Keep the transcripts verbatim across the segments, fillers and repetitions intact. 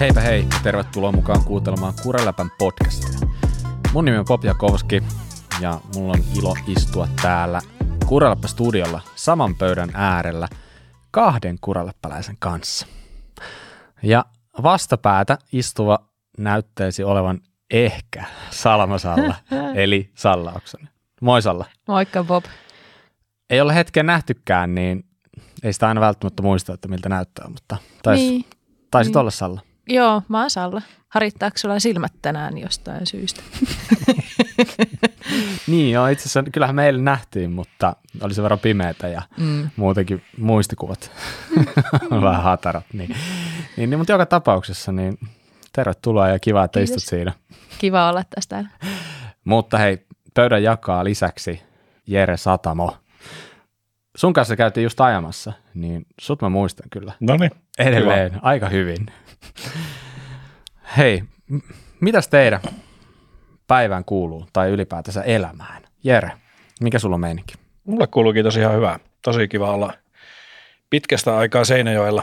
Heipä hei, tervetuloa mukaan kuuntelemaan Kureläpän podcastia. Mun nimi on Bob Jakovski ja mulla on ilo istua täällä Kureläppä-studiolla saman pöydän äärellä kahden kureläppäläisen kanssa. Ja vastapäätä istuva näyttäisi olevan ehkä Salmasalla, eli Sallauksen. Moi Salla. Moikka Bob. Ei ole hetken nähtykään, niin ei sitä aina välttämättä muista, että miltä näyttää, mutta taisi... Niin. Taisit olla Salla. Joo, mä oon Salla. Harittaako sulla silmät tänään jostain syystä? Niin joo, itse asiassa kyllähän meille nähtiin, mutta oli se verran pimeätä ja mm. muutenkin muistikuvat on vähän hatarat. Niin. Niin, niin, mutta joka tapauksessa niin tervetuloa ja kiva, että Kiitos. Istut siinä. Kiva olla tässä täällä. Mutta hei, pöydän jakaa lisäksi Jere Satamo. Sun kanssa käytiin just ajamassa, niin sut mä muistan kyllä. Noniin. Edelleen, hyvä. Aika hyvin. Hei, m- mitäs teidän päivään kuuluu tai ylipäätänsä elämään? Jere, mikä sulla on meininki? Mulle kuuluukin tosi ihan hyvää. Tosi kiva olla pitkästä aikaa Seinäjoella.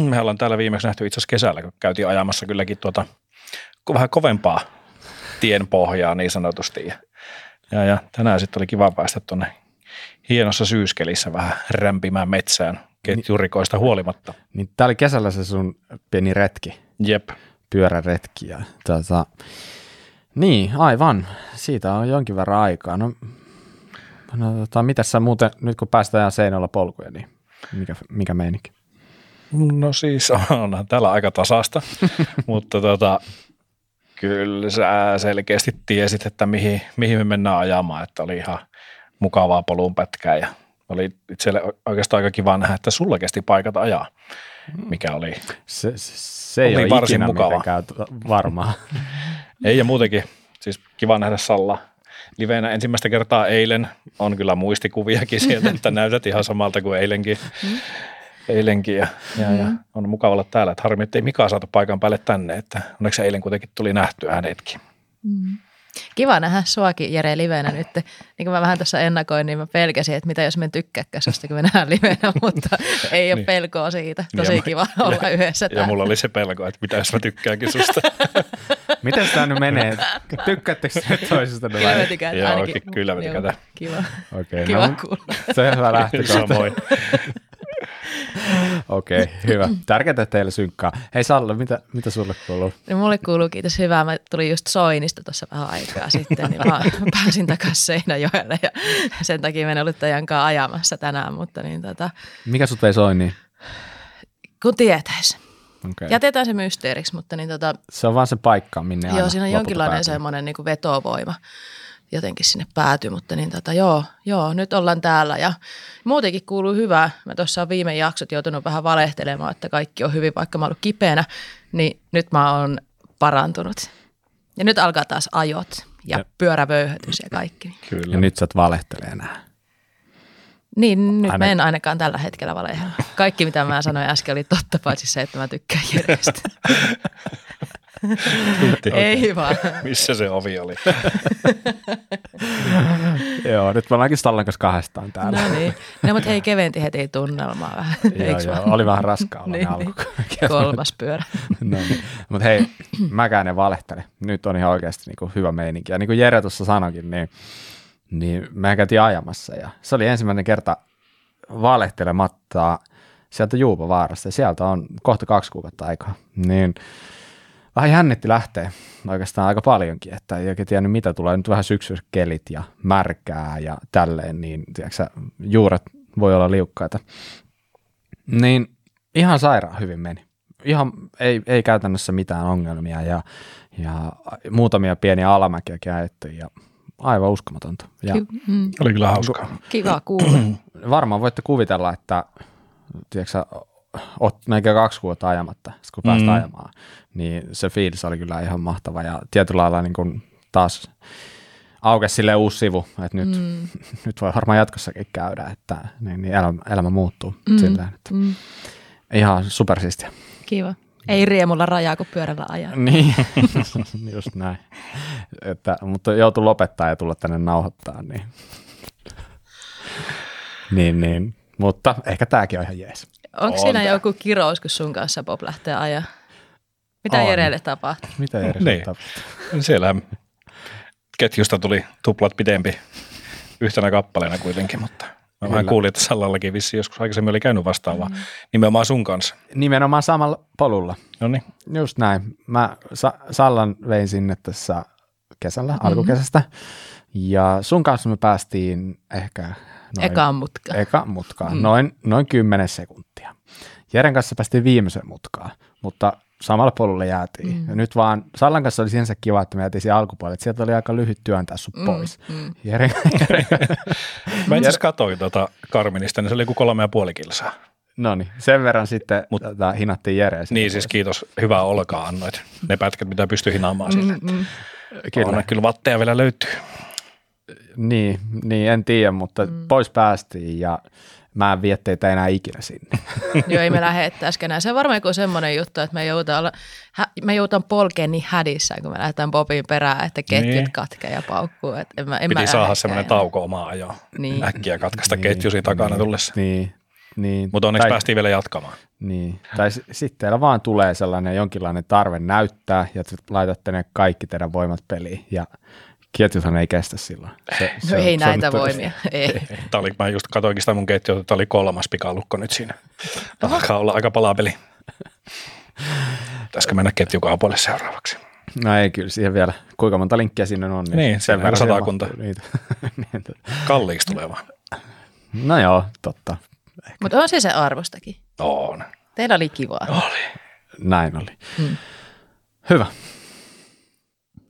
Me ollaan täällä viimeksi nähty itse asiassa kesällä, kun käytiin ajamassa kylläkin tuota vähän kovempaa tien pohjaa niin sanotusti. Ja, ja tänään sitten oli kiva päästä tuonne hienossa syyskelissä vähän rämpimään metsään ketjurikoista huolimatta. Niin, tää oli kesällä se sun pieni retki. Jep. Pyöräretki. Ja, tota, niin, aivan. Siitä on jonkin verran aikaa. No, no tota, mitäs sä muuten, nyt kun päästään Seinäjoella polkuja, niin mikä, mikä meininki? No siis onhan täällä aika tasasta, mutta tota, kyllä sä selkeästi tiesit, että mihin, mihin me mennään ajamaan, että oli ihan mukavaa polunpätkää ja oli itselle oikeastaan aika kiva nähdä, että sulla kesti paikat ajaa, mikä oli se, se, se ei oli varsin mukava. Varmaan. Ei ja muutenkin, siis kiva nähdä Salla liveenä ensimmäistä kertaa eilen. On kyllä muistikuviakin sieltä, että näytät ihan samalta kuin eilenkin. eilenkin ja, ja, ja on mukava olla täällä. Että harmi, ettei Mika saatu paikan päälle tänne, että onneksi eilen kuitenkin tuli nähtyä hänetkin. Mm. Kiva nähdä suakin, Jere, liveenä nyt. Niin kuin mä vähän tässä ennakoin, niin mä pelkäsin, että mitä jos mä en tykkääkään susta, kun mä nähdään liveenä, mutta ei ole niin pelkoa siitä. Tosi ja kiva mä, olla ja, yhdessä täällä. Ja mulla oli se pelko, että mitä jos mä tykkäänkin susta. Miten tämä nyt menee? Tykkäättekö te toisesta? Kyllä mä tykkään. Joo, ainakin. Kyllä mä tykkään. Kiva, okay, kiva no, kuulla. Se on hyvä lähtökohta. Samoin. Okei, okay, hyvä. Tärkeintä teille synkkaa. Hei Salla, mitä, mitä sulle kuuluu? No, mulle kuuluu kiitos hyvää. Mä tulin just Soinista tuossa vähän aikaa sitten, niin mä pääsin takaisin Seinäjoelle ja sen takia mä en ollut teidän kanssa ajamassa tänään. Mutta niin, tota... Mikä sut ei Soiniin? Kun tietäis. Okay. Jätetään se mysteeriksi, mutta niin tota... Se on vaan se paikka, minne aina. Joo, siinä on jonkinlainen päätyy. Semmoinen niin kuin vetovoima. Jotenkin sinne päätyy, mutta niin tota, joo, joo, nyt ollaan täällä ja muutenkin kuuluu hyvää. Mä tuossa on viime jaksot joutunut vähän valehtelemaan, että kaikki on hyvin, vaikka mä oon ollut kipeänä, niin nyt mä oon parantunut. Ja nyt alkaa taas ajot ja, ja pyörävöyhätys ja kaikki. Kyllä. Ja nyt sä et valehtele enää. Niin, nyt Aine... mä en ainakaan tällä hetkellä valehdella. Kaikki, mitä mä sanoin äsken, oli totta, paitsi se, että mä tykkään Jerestä. Ei vaan. Missä se ovi oli? Joo, nyt me ollaankin Sallan kanssa kahdestaan täällä. No niin. No mutta hei, keventi heti tunnelmaa vähän. Joo, joo. Oli vähän raskaa olla niin, alkuun. Niin. Kolmas pyörä. No niin. Mutta hei, mäkään en valehtele. Nyt on ihan oikeasti niinku hyvä meininki. Ja niin kuin Jere tuossa sanoikin, niin, niin mä käytiin ajamassa. Ja se oli ensimmäinen kerta valehtelematta sieltä Juupovaarasta. Ja sieltä on kohta kaksi kuukautta aikaa. Niin... Vähän jännitti lähtee oikeastaan aika paljonkin, että ei oikein tiennyt mitä tulee. Nyt vähän syksyskelit ja märkää ja tälleen, niin tiedätkö, juuret voi olla liukkaita. Niin ihan sairaan hyvin meni. Ihan ei, ei käytännössä mitään ongelmia ja, ja muutamia pieniä alamäkiä käytty ja aivan uskomatonta. Ja Ki- mm. Oli kyllä hauskaa. Kiva kuulla. Varmaan voitte kuvitella, että tiedätkö, oot melkein kaksi vuotta ajamatta, kun päästä mm. ajamaan, niin se fiilis oli kyllä ihan mahtava ja tietyllä lailla niin kun taas aukesi silleen uusi sivu, että nyt, mm. nyt voi varmaan jatkossakin käydä, että niin, niin elämä, elämä muuttuu mm. silleen, että mm. ihan supersiistiä. Kiva. Ei riemulla rajaa, kun pyörällä ajaa. Niin, just näin. Että, mutta joutuu lopettaa ja tulla tänne nauhoittaa, niin niin, niin. Mutta ehkä tämäkin on ihan jees. Onko on siinä tämä joku kirous, kun sun kanssa Bob lähtee ajaa? Mitä Jerelle tapahtuu? Mitä Jerelle niin. tapahtuu? Siellä ketjusta tuli tuplat pidempi yhtenä kappaleena kuitenkin, mutta mä vähän kuulin, että Sallallakin vissiin joskus aikaisemmin oli käynyt vastaavaa. Mm-hmm. Nimenomaan sun kanssa. Nimenomaan samalla polulla. No niin. Just näin. Mä Sa- Sallan vein sinne tässä kesällä, mm-hmm. alkukesästä. Ja sun kanssa me päästiin ehkä... Noin, eka mutka. Eka mutkaan. Mm. Noin, noin kymmenen sekuntia. Jeren kanssa päästiin viimeisen mutkaan, mutta samalla polulle jäätiin. Mm. Ja nyt vaan, Sallan kanssa oli sinänsä kiva, että me jäätiin siihen alkupuolelle. Sieltä oli aika lyhyt työntää sun mm. pois. Mm. Jeren, Jeren, mä itse asiassa katsoin tuota Karminista, niin se oli kuin kolme ja puoli kilsaa. No niin, sen verran sitten Mut, tota, hinattiin Jereä. Niin siis kiitos, hyvää olkaa annoit. Ne pätkät, mitä pystyi hinaamaan mm, sille. Mm. Kyllä. kyllä vatteja vielä löytyy. Niin, niin, en tiedä, mutta mm. pois päästiin ja mä en vie teitä enää ikinä sinne. Joo, ei me lähettäisikään enää. Se on varmaan joku semmoinen juttu, että me joudutaan, olla, hä, me joudutaan polkeen niin hädissään, kun me lähdetään Bobin perään, että ketjut niin. katkeaa ja paukkuu. Et en mä, en Piti mä saada semmoinen tauko omaa ajoa. Niin. Äkkiä katkaista niin, ketjusi takana niin, tullessa. Niin, niin. Mutta onneksi tai, päästiin vielä jatkamaan. Niin, tai sitten teillä vaan tulee sellainen jonkinlainen tarve näyttää ja laitatte ne kaikki teidän voimat peliin ja... Ketjuthan ei kestä silloin. Se, no se ei on, näitä voimia, ei. Tämä oli, mä just katoinkin sitä mun ketjua, että tämä oli kolmas pikalukko nyt siinä. Alkaa olla aika palapeli. Pitäisikö mennä ketjukaupoille seuraavaksi? No ei kyllä, siihen vielä. Kuinka monta linkkiä sinne on? Niin, niin sen verran satakunta. Kalliiksi tulee vaan. No joo, totta. Mutta on se se arvostakin. On. Teillä oli kivaa. Oli. Näin oli. Hmm. Hyvä.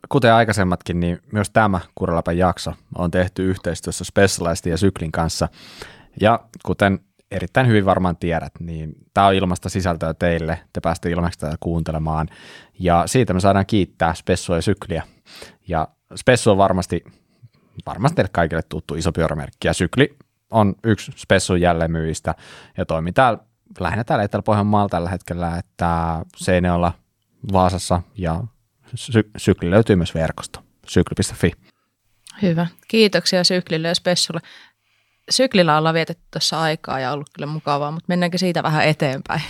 Kuten aikaisemmatkin, niin myös tämä Kuralapan jakso on tehty yhteistyössä Specialized ja Syklin kanssa. Ja kuten erittäin hyvin varmaan tiedät, niin tämä on ilmaista sisältöä teille. Te pääsette ilmaista tätä kuuntelemaan. Ja siitä me saadaan kiittää Spessua ja Sykliä. Ja Spessu on varmasti, varmasti teille kaikille tuttu iso pyörämerkki. Ja Sykli on yksi Spessun jälleenmyyjistä. Ja toimii täällä, lähinnä täällä Etelä-Pohjanmaalla tällä hetkellä, että Seinäjoella, Vaasassa ja Sy- Sykli löytyy myös verkosta, sykli piste fi. Hyvä. Kiitoksia Syklille ja Spessulle. Syklillä ollaan vietetty tuossa aikaa ja ollut kyllä mukavaa, mutta mennäänkö siitä vähän eteenpäin?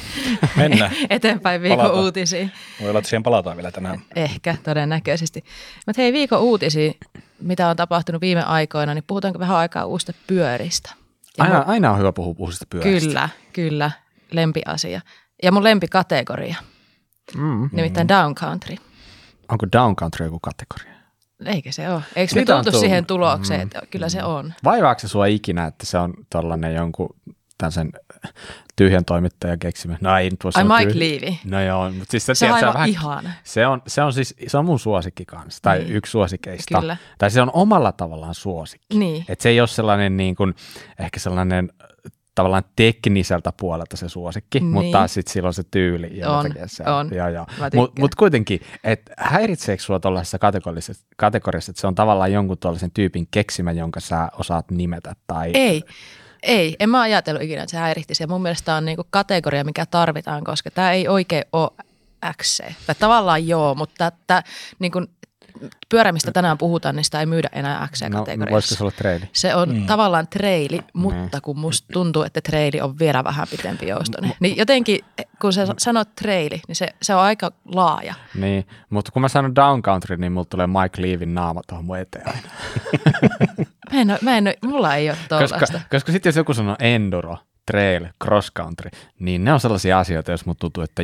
Mennään. eteenpäin viikon palataan. Uutisiin. Voi olla, että siihen palataan vielä tänään. Ehkä, todennäköisesti. Mutta hei, viikon uutisiin, mitä on tapahtunut viime aikoina, niin puhutaanko vähän aikaa uusista pyöristä? Aina, mun... aina on hyvä puhua uusista pyöristä. Kyllä, kyllä. Lempiasia. Ja mun lempikategoria, mm. nimittäin downcountry. Onko downcountry joku kategoria? Eikä se ole. Eikö me tultu siihen tulokseen, että mm. kyllä se on? Vaivaako se sua ikinä, että se on tollainen jonkun tämmöisen tyhjän toimittajan keksimä? No ei, tuossa on Mike Leavy. No joo, mutta siis se, se, tiedät, on aivan ihana. Se on, se on siis, se on mun suosikki kanssa, tai niin. yksi suosikeista. Kyllä. Tai se on omalla tavallaan suosikki. Niin. Että se ei ole sellainen niin kuin, ehkä sellainen... tavallaan tekniseltä puolelta se suosikki, niin. mutta sitten silloin se tyyli. Ja on, se, on. Mutta mut kuitenkin, että häiritseekö sinua tuollaisessa kategoriassa, että se on tavallaan jonkun tuollaisen tyypin keksimä, jonka sä osaat nimetä? Tai... Ei, ei. En mä ajatellut ikinä, että se häirihtisi. Ja mun mielestä tämä on niinku kategoria, mikä tarvitaan, koska tämä ei oikein ole X. Tai tavallaan joo, mutta tämä... Niinku, pyörämistä tänään puhutaan, niin sitä ei myydä enää X-kategoriassa. No, voisiko se olla treili? Se on mm. tavallaan treili, mutta mm. kun musta tuntuu, että treili on vielä vähän pitempi joustoinen. Niin jotenkin, kun sä sanot treili, niin se, se on aika laaja. Niin, mutta kun mä sanon downcountry, niin mulla tulee Mike Leavyn naama tuohon mun eteen aina. mä en ole, mä en ole, mulla ei ole tollaista. Koska, koska sitten jos joku sanoo enduro, trail, cross country, niin ne on sellaisia asioita, jos mut tuntuu, että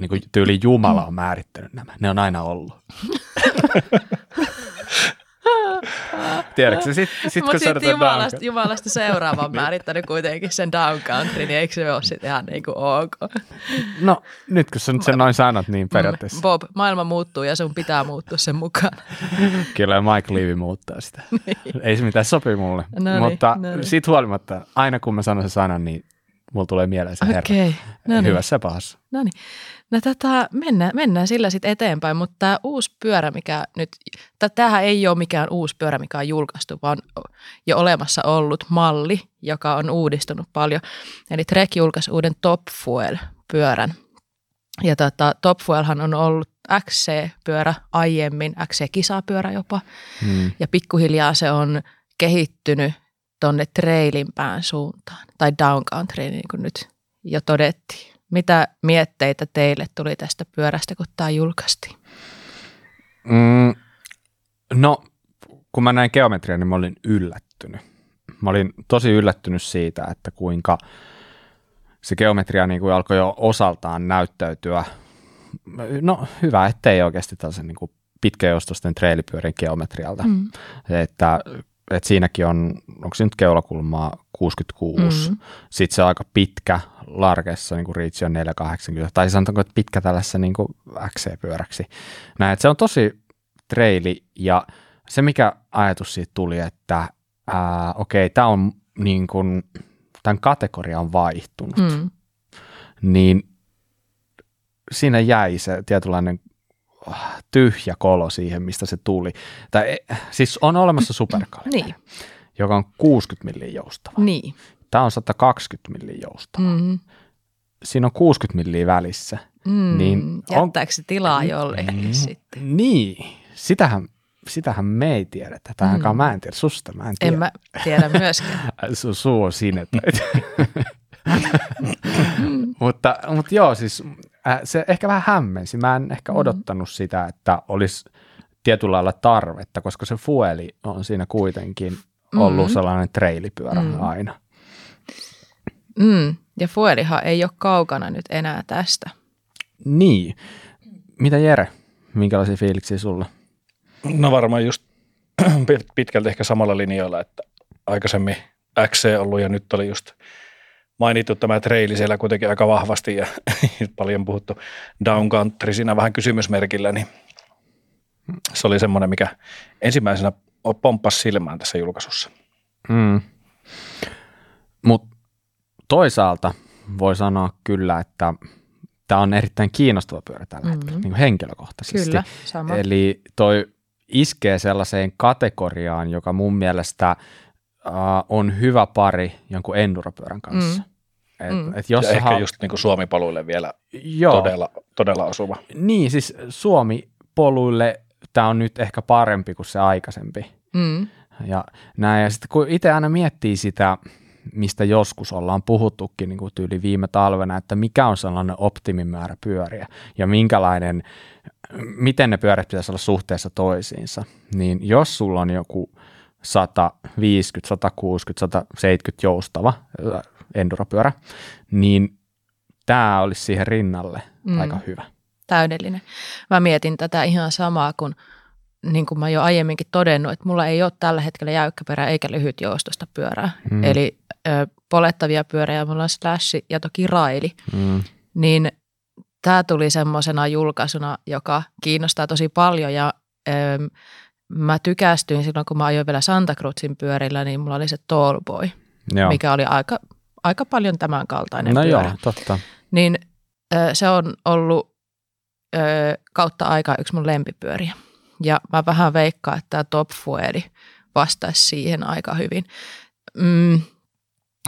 niinku tyyli Jumala on määrittänyt nämä. Ne on aina ollut. Tiedätkö sit, sit kun sanotaan Jumalasta, down... Jumalasta seuraava on määrittänyt kuitenkin sen down country, niin eikö se ole sitten ihan niinku ok? No nyt kun sä nyt sen noin sanot, niin periaatteessa. Bob, maailma muuttuu ja sun pitää muuttua sen mukaan. Kyllä Mike Leavy muuttaa sitä. Niin. Ei se mitään sopi mulle, no mutta no niin. Siitä huolimatta aina kun mä sanon sen sanan, niin mulla tulee mieleen se herra. Okay. No hyvässä niin. pahassa. No niin. No tota, mennään, mennään sillä sitten eteenpäin, mutta tämä uusi pyörä, mikä nyt, tämähän ei ole mikään uusi pyörä, mikä on julkaistu, vaan jo olemassa ollut malli, joka on uudistunut paljon. Eli Trek julkaisi uuden Top Fuel-pyörän. Ja tota, Top Fuelhan on ollut X C-pyörä aiemmin, X C-kisapyörä jopa, hmm. ja pikkuhiljaa se on kehittynyt tuonne trailimpään suuntaan, tai downcountry niin kuin nyt jo todettiin. Mitä mietteitä teille tuli tästä pyörästä, kun tämä julkaistiin? Mm, no, kun mä näin geometriaa, niin mä olin yllättynyt. Mä olin tosi yllättynyt siitä, että kuinka se geometria niin kuin alkoi jo osaltaan näyttäytyä. No, hyvä, ettei oikeasti tällaisen niin kuin pitkäjoustosten treilipyörin geometrialta. Mm. Että, että siinäkin on, onko se nyt keulakulmaa kuusikymmentäkuusi, mm. sitten se on aika pitkä larkessa, niin kuin riitsi on neljäsataakahdeksankymmentä, tai sanotaanko, että pitkä tällaisessa niin kuin X C-pyöräksi. Näin, että se on tosi treili, ja se mikä ajatus siitä tuli, että ää, okei, tämä on niin kuin, tämän kategoria on vaihtunut, mm. niin siinä jäi se tietynlainen tyhjä kolo siihen, mistä se tuli. Tai, siis on olemassa superkaliber, niin, joka on kuusikymmentä milliä joustava. Niin. Tämä on sata kaksikymmentä milliä joustava. Mm-hmm. Siinä on kuusikymmentä milliä välissä. Mm, niin jättääkö on... se tilaa jollekin mm, sitten? Niin, sitähän, sitähän me ei tiedetä. Tähänkaan mm. mä en tiedä, susta mä en tiedä. En mä tiedä myöskään. Su, suu on sinetöitä. mutta, mutta joo, siis äh, se ehkä vähän hämmensi. Mä en ehkä odottanut mm. sitä, että olisi tietyllä lailla tarvetta, koska se Fueli on siinä kuitenkin ollut mm-hmm. sellainen treilipyörä mm. aina. Mm. Ja Fuelihan ei ole kaukana nyt enää tästä. Niin. Mitä Jere? Minkälaisia fiiliksiä sulla? No varmaan just pitkälti ehkä samalla linjoilla, että aikaisemmin X C ollut ja nyt oli just mainittu tämä treili siellä kuitenkin aika vahvasti ja paljon puhuttu downcountry siinä vähän kysymysmerkillä, niin se oli semmoinen, mikä ensimmäisenä pomppasi silmään tässä julkaisussa. Mm. Mutta toisaalta voi sanoa kyllä, että tämä on erittäin kiinnostava pyörä tällä mm-hmm. hetkellä, niin kuin henkilökohtaisesti. Kyllä, sama. Eli toi iskee sellaiseen kategoriaan, joka mun mielestä äh, on hyvä pari jonkun enduropyörän kanssa. Mm. Et, mm. et jos ja ehkä ha- just niin kuin Suomi-poluille vielä todella, todella osuva. Niin, siis Suomi-poluille tämä on nyt ehkä parempi kuin se aikaisempi. Mm. Ja, näin, ja sitten kun itse aina miettii sitä, mistä joskus ollaan puhuttukin niin kuin tyyli viime talvena, että mikä on sellainen optimimäärä pyöriä ja minkälainen, miten ne pyörät pitäisi olla suhteessa toisiinsa, niin jos sulla on joku sata viisikymmentä, sata kuusikymmentä, sata seitsemänkymmentä joustava enduropyörä, niin tämä olisi siihen rinnalle mm. aika hyvä. Täydellinen. Mä mietin tätä ihan samaa kuin niin kuin mä jo aiemminkin todennut, että mulla ei ole tällä hetkellä jäykkäperää eikä lyhyt joustosta pyörää. Mm. Eli ö, polettavia pyörejä, mulla on Slash ja toki Raili. Mm. Niin tää tuli semmoisena julkaisuna, joka kiinnostaa tosi paljon ja ö, mä tykästyin silloin, kun mä ajoin vielä Santa Cruzin pyörillä, niin mulla oli se Tallboy, joo, mikä oli aika, aika paljon tämän kaltainen no pyörä. Joo, totta. Niin ö, se on ollut ö, kautta aikaa yksi mun lempipyöriä. Ja mä vähän veikkaan, että tämä Top Fuel vastaisi siihen aika hyvin. Mm,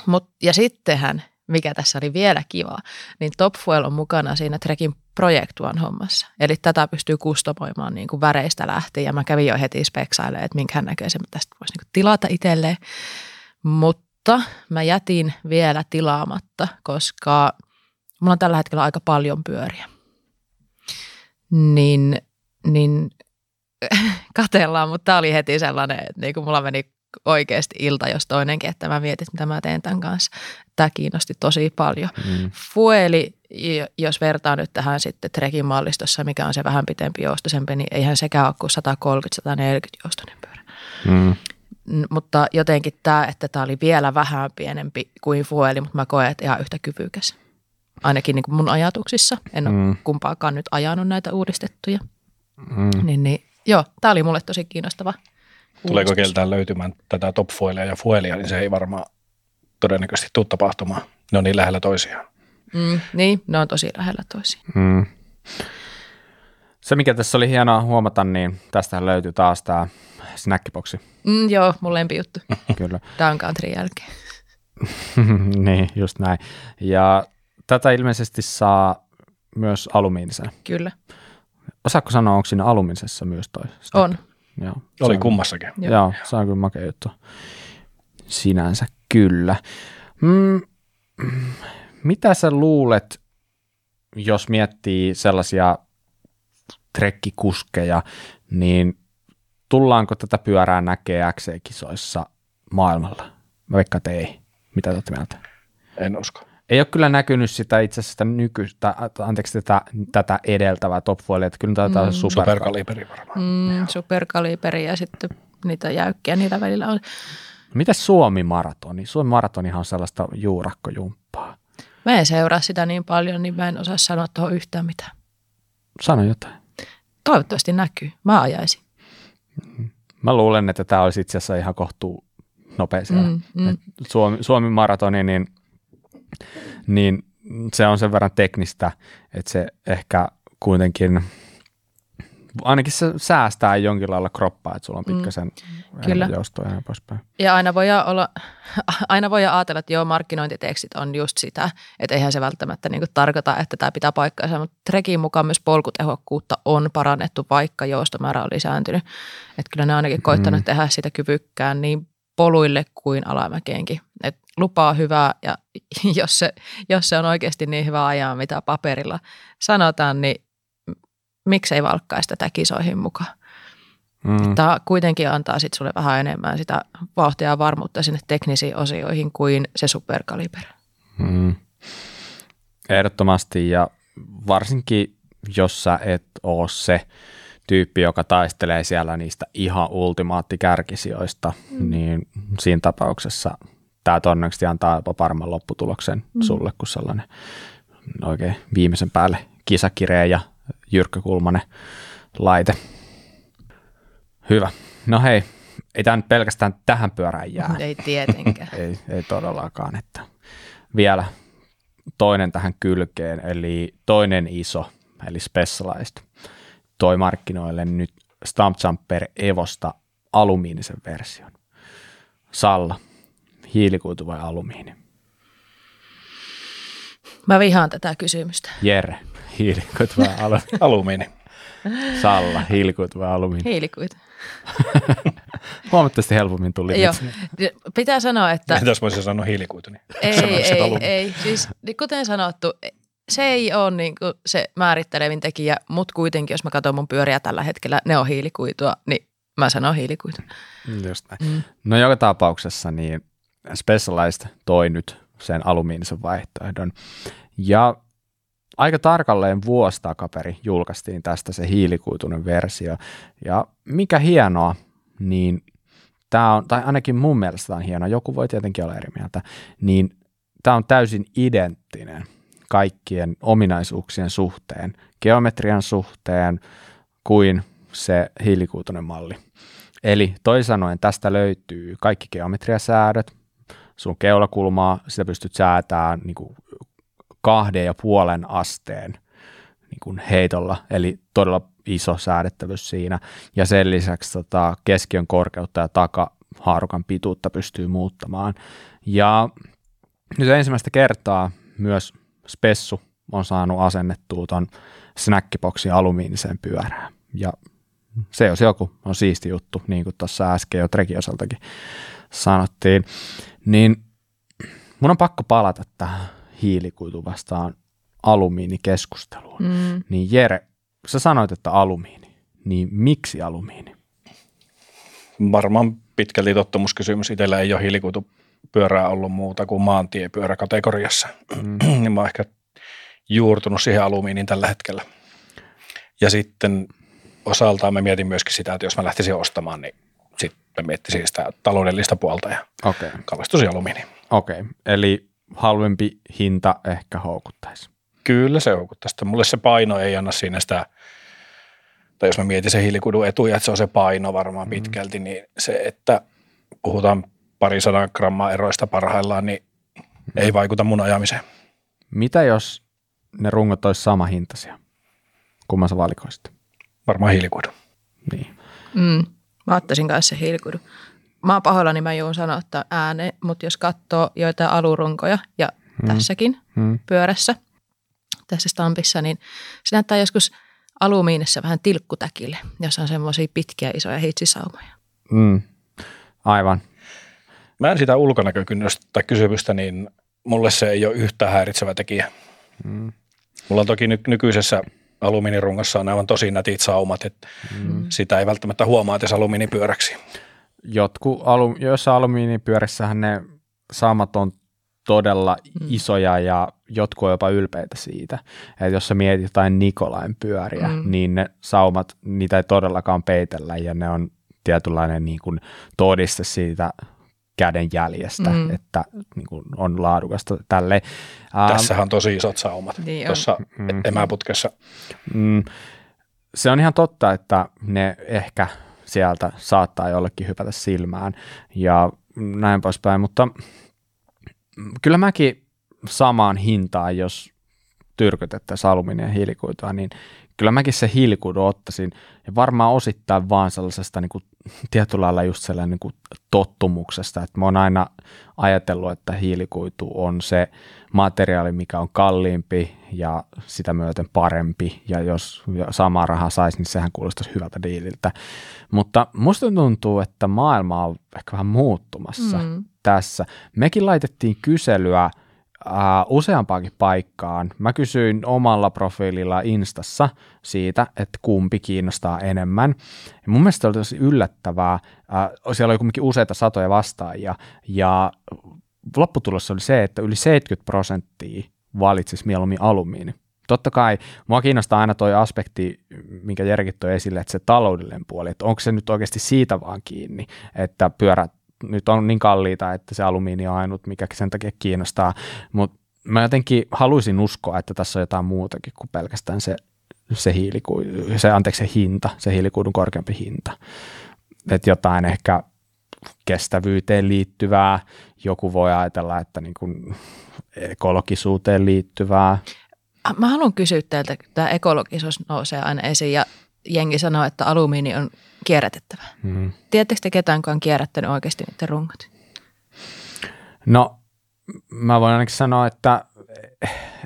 mut, ja sittenhän, mikä tässä oli vielä kivaa, niin Top Fuel on mukana siinä Trekin Project One hommassa. Eli tätä pystyy kustomoimaan niin kuin väreistä lähtien. Ja mä kävin jo heti speksailemaan, että minkään näköisen tästä voisi niin kuin tilata itselleen. Mutta mä jätin vielä tilaamatta, koska mulla on tällä hetkellä aika paljon pyöriä. Niin... niin katellaan, mutta tämä oli heti sellainen, että niin kuin mulla meni oikeasti ilta, jos toinenkin, että mä mietin, mitä mä teen tämän kanssa. Tämä kiinnosti tosi paljon. Mm. Fueli, jos vertaa nyt tähän sitten Trekin mallistossa, mikä on se vähän pitempi joustosempi, niin eihän sekään ole kuin sata kolmekymmentä sata neljäkymmentä joustoinen pyörä. Mm. Mutta jotenkin tämä, että tämä oli vielä vähän pienempi kuin Fueli, mutta mä koen, että ihan yhtä kyvykäs. Ainakin niin kuin mun ajatuksissa. En ole mm. kumpaakaan nyt ajanut näitä uudistettuja. Mm. Niin, niin. Joo, tämä oli mulle tosi kiinnostava. Tuleeko keltään löytymään tätä Top Fuelia ja Fuelia, niin se ei varmaan todennäköisesti tule tapahtumaan. Ne on niin lähellä toisiaan. Mm, niin, ne on tosi lähellä toisiaan. Mm. Se, mikä tässä oli hienoa huomata, niin tästähän löytyy taas tämä snackiboksi. Mm, joo, mun lempijuttu. Kyllä. Down Countryn jälkeen. Niin, just näin. Ja tätä ilmeisesti saa myös alumiinisena. Kyllä. Osaatko sanoa, onko siinä alumisessa myös toi? Snap? On. Joo, oli on, kummassakin. Joo, joo, se on kyllä makea juttu. Sinänsä kyllä. Mm, mitä sä luulet, jos miettii sellaisia trekkikuskeja, niin tullaanko tätä pyörää näkee X C-kisoissa maailmalla? Mä veikkaan, että ei. Mitä te olette mieltä? En usko. Ei ole kyllä näkynyt sitä itse asiassa sitä nykyistä, anteeksi, tätä, tätä edeltävää Top Fuelia, että kyllä tämä on mm. superkaliberi varmaan. Mm, superkaliberi ja sitten niitä jäykkiä niitä välillä on. Mitäs Suomi-maratoni? Suomi-maratonihan on sellaista juurakkojumppaa. Mä en seuraa sitä niin paljon, niin mä en osaa sanoa tuohon yhtään mitään. Sano jotain. Toivottavasti näkyy. Mä ajaisin. Mä luulen, että tämä olisi itse asiassa ihan kohtuu nopea siellä. Mm, mm. Suomi, Suomi-maratoni, niin, niin se on sen verran teknistä, että se ehkä kuitenkin, ainakin se säästää jonkin lailla kroppaa, että sulla on pikkasen mm, joustoa ja poispäin. Ja aina voi olla, aina voi ajatella, että joo, markkinointitekstit on just sitä, että eihän se välttämättä niin kuin tarkoita, että tämä pitää paikkaansa, mutta Trekin mukaan myös polkutehokkuutta on parannettu, vaikka joustomäärä on lisääntynyt. Että kyllä ne on ainakin koittanut mm. tehdä sitä kyvykkään niin poluille kuin alamäkeenkin. Et lupaa hyvää ja jos se, jos se on oikeasti niin hyvä ajaa, mitä paperilla sanotaan, niin miksei valkkaisi tätä kisoihin mukaan. Mm. Tämä kuitenkin antaa sitten sulle vähän enemmän sitä vauhtia ja varmuutta sinne teknisiin osioihin kuin se superkaliber. Mm. Ehdottomasti ja varsinkin, jos sä et ole se tyyppi, joka taistelee siellä niistä ihan ultimaattikärkisijoista, mm. niin siinä tapauksessa tämä todennäköisesti antaa jopa paremman lopputuloksen mm. sulle kuin sellainen oikein viimeisen päälle kisakireä ja jyrkkäkulmainen laite. Hyvä. No hei, ei tämä nyt pelkästään tähän pyörään jää. Ei tietenkään. ei, ei todellakaan. Että vielä toinen tähän kylkeen, eli toinen iso, eli Specialized, toi markkinoille nyt Stumpjumper EVOsta alumiinisen version. Salla, hiilikuitu vai alumiini? Mä vihaan tätä kysymystä. Jere, hiilikuitu vai alumiini? alumiini. Salla, hiilikuitu vai alumiini? Hiilikuitu. Huomattavasti helpommin tuli. Joo. Pitää sanoa, että... Mitäs voisin sanoa hiilikuitu? Niin. Ei, ei, ei. Siis, kuten sanottu, se ei ole niin kuin se määrittelevin tekijä, mutta kuitenkin, jos mä katson mun pyöriä tällä hetkellä, ne on hiilikuitua, niin mä sanon hiilikuitu. Just näin. Mm. No joka tapauksessa niin Specialized toi nyt sen alumiinisen vaihtoehdon. Ja aika tarkalleen vuosi takaperi julkaistiin tästä se hiilikuituinen versio. Ja mikä hienoa, niin tämä on, tai ainakin mun mielestä tämä on hienoa, joku voi tietenkin olla eri mieltä, niin tämä on täysin identtinen kaikkien ominaisuuksien suhteen, geometrian suhteen kuin se hiilikuituinen malli. Eli toisin sanoen tästä löytyy kaikki geometriasäädöt, sun keulakulmaa, sitä pystyt säätämään niin kuin kahden ja puolen asteen niin kuin heitolla, eli todella iso säädettävyys siinä. Ja sen lisäksi tota, keskiön korkeutta ja takahaarukan pituutta pystyy muuttamaan. Ja nyt ensimmäistä kertaa myös Spessu on saanut asennettua ton snackiboxin alumiiniseen pyörään. Ja se jos joku on siisti juttu, niin kuin tuossa äsken jo Trekin osaltakin sanottiin, niin mun on pakko palata tähän hiilikuitu vastaan alumiinikeskusteluun. Mm. Niin Jere, sä sanoit, että alumiini, niin miksi alumiini? Varmaan pitkälti tottumuskysymys. Itsellä ei ole hiilikuitupyörää ollut muuta kuin maantiepyöräkategoriassa. Mm. Mä oon ehkä juurtunut siihen alumiiniin tällä hetkellä. Ja sitten osaltaan mä mietin myöskin sitä, että jos mä lähtisin ostamaan, niin sitten mä miettisin sitä taloudellista puolta ja okay. Kallistuisin alumiiniin. Okei, okay. Eli halvempi hinta ehkä houkuttaisi. Kyllä se houkuttaisi. Mulle se paino ei anna siinä sitä, tai jos mä mietin sen hiilikuidun etuja, että se on se paino varmaan mm-hmm. pitkälti, niin se, että puhutaan parisadan grammaa eroista parhaillaan, niin mm-hmm. ei vaikuta mun ajamiseen. Mitä jos ne rungot olisi sama hintaisia? Kumman sä valikoisit? Varmaan hiilikuidu. Niin. Mm, mä ottaisin kanssa se hiilikuidu. Mä oon pahoillani, mä joudun sanoa, että ääne, mutta jos katsoo joitain alurunkoja ja hmm. tässäkin hmm. pyörässä, tässä stampissa, niin se näyttää joskus alumiinissa vähän tilkkutäkille, jossa on semmoisia pitkiä isoja hitsisaumoja. Mm. Aivan. Mä en sitä ulkonäkökynnystä tai kysymystä, niin mulle se ei ole yhtään häiritsevä tekijä. Hmm. Mulla on toki ny- nykyisessä alumiinirungossa on aivan tosi nätit saumat, että mm. sitä ei välttämättä huomaa tässä alumiinipyöräksi. Jotkut alu- joissa alumiinipyörissähän ne saumat on todella isoja ja jotkut on jopa ylpeitä siitä. Et jos sä mietit jotain Nikolain pyöriä, mm. niin ne saumat, niitä ei todellakaan peitellä ja ne on tietynlainen niin kuin todiste siitä kädenjäljestä, mm. että niin kuin on laadukasta tälleen. Tässähän on tosi isot saumat niin tuossa mm. emäputkessa. Mm. Se on ihan totta, että ne ehkä sieltä saattaa jollekin hypätä silmään ja näin poispäin, mutta kyllä mäkin samaan hintaan, jos tyrkytettäisiin alumiinia ja hiilikuitua, niin kyllä mäkin se hiilikuidu ottaisin ja varmaan osittain vaan sellaisesta niin kuin tietyllä lailla just sellainen niin kuin tottumuksesta, että mä oon aina ajatellut, että hiilikuitu on se materiaali, mikä on kalliimpi ja sitä myöten parempi ja jos samaa rahaa saisi, niin sehän kuulostaisi hyvältä diililtä, mutta musta tuntuu, että maailma on ehkä vähän muuttumassa mm. tässä. Mekin laitettiin kyselyä Uh, useampaankin paikkaan. Mä kysyin omalla profiililla Instassa siitä, että kumpi kiinnostaa enemmän. Ja mun mielestä oli tosi yllättävää. Uh, siellä oli kuitenkin useita satoja vastaajia ja lopputulos oli se, että yli seitsemänkymmentä prosenttia valitsisi mieluummin alumiini. Totta kai mua kiinnostaa aina toi aspekti, minkä Jerekin toi esille, että se taloudellinen puoli, että onko se nyt oikeasti siitä vaan kiinni, että pyörät nyt on niin kalliita, että se alumiini on ainut, mikä sen takia kiinnostaa, mutta mä jotenkin haluaisin uskoa, että tässä on jotain muutakin kuin pelkästään se, se, hiiliku- se, anteeksi, se hinta, se hiilikuidun korkeampi hinta. Että jotain ehkä kestävyyteen liittyvää, joku voi ajatella, että niin kuin ekologisuuteen liittyvää. Mä haluan kysyä teiltä, kun tämä ekologisuus nousee aina esiin ja jengi sanoo, että alumiini on kierrätettävä. Mm. Tiedättekö te ketään, joka on kierrättänyt oikeasti niiden rungot? No, mä voin ainakin sanoa, että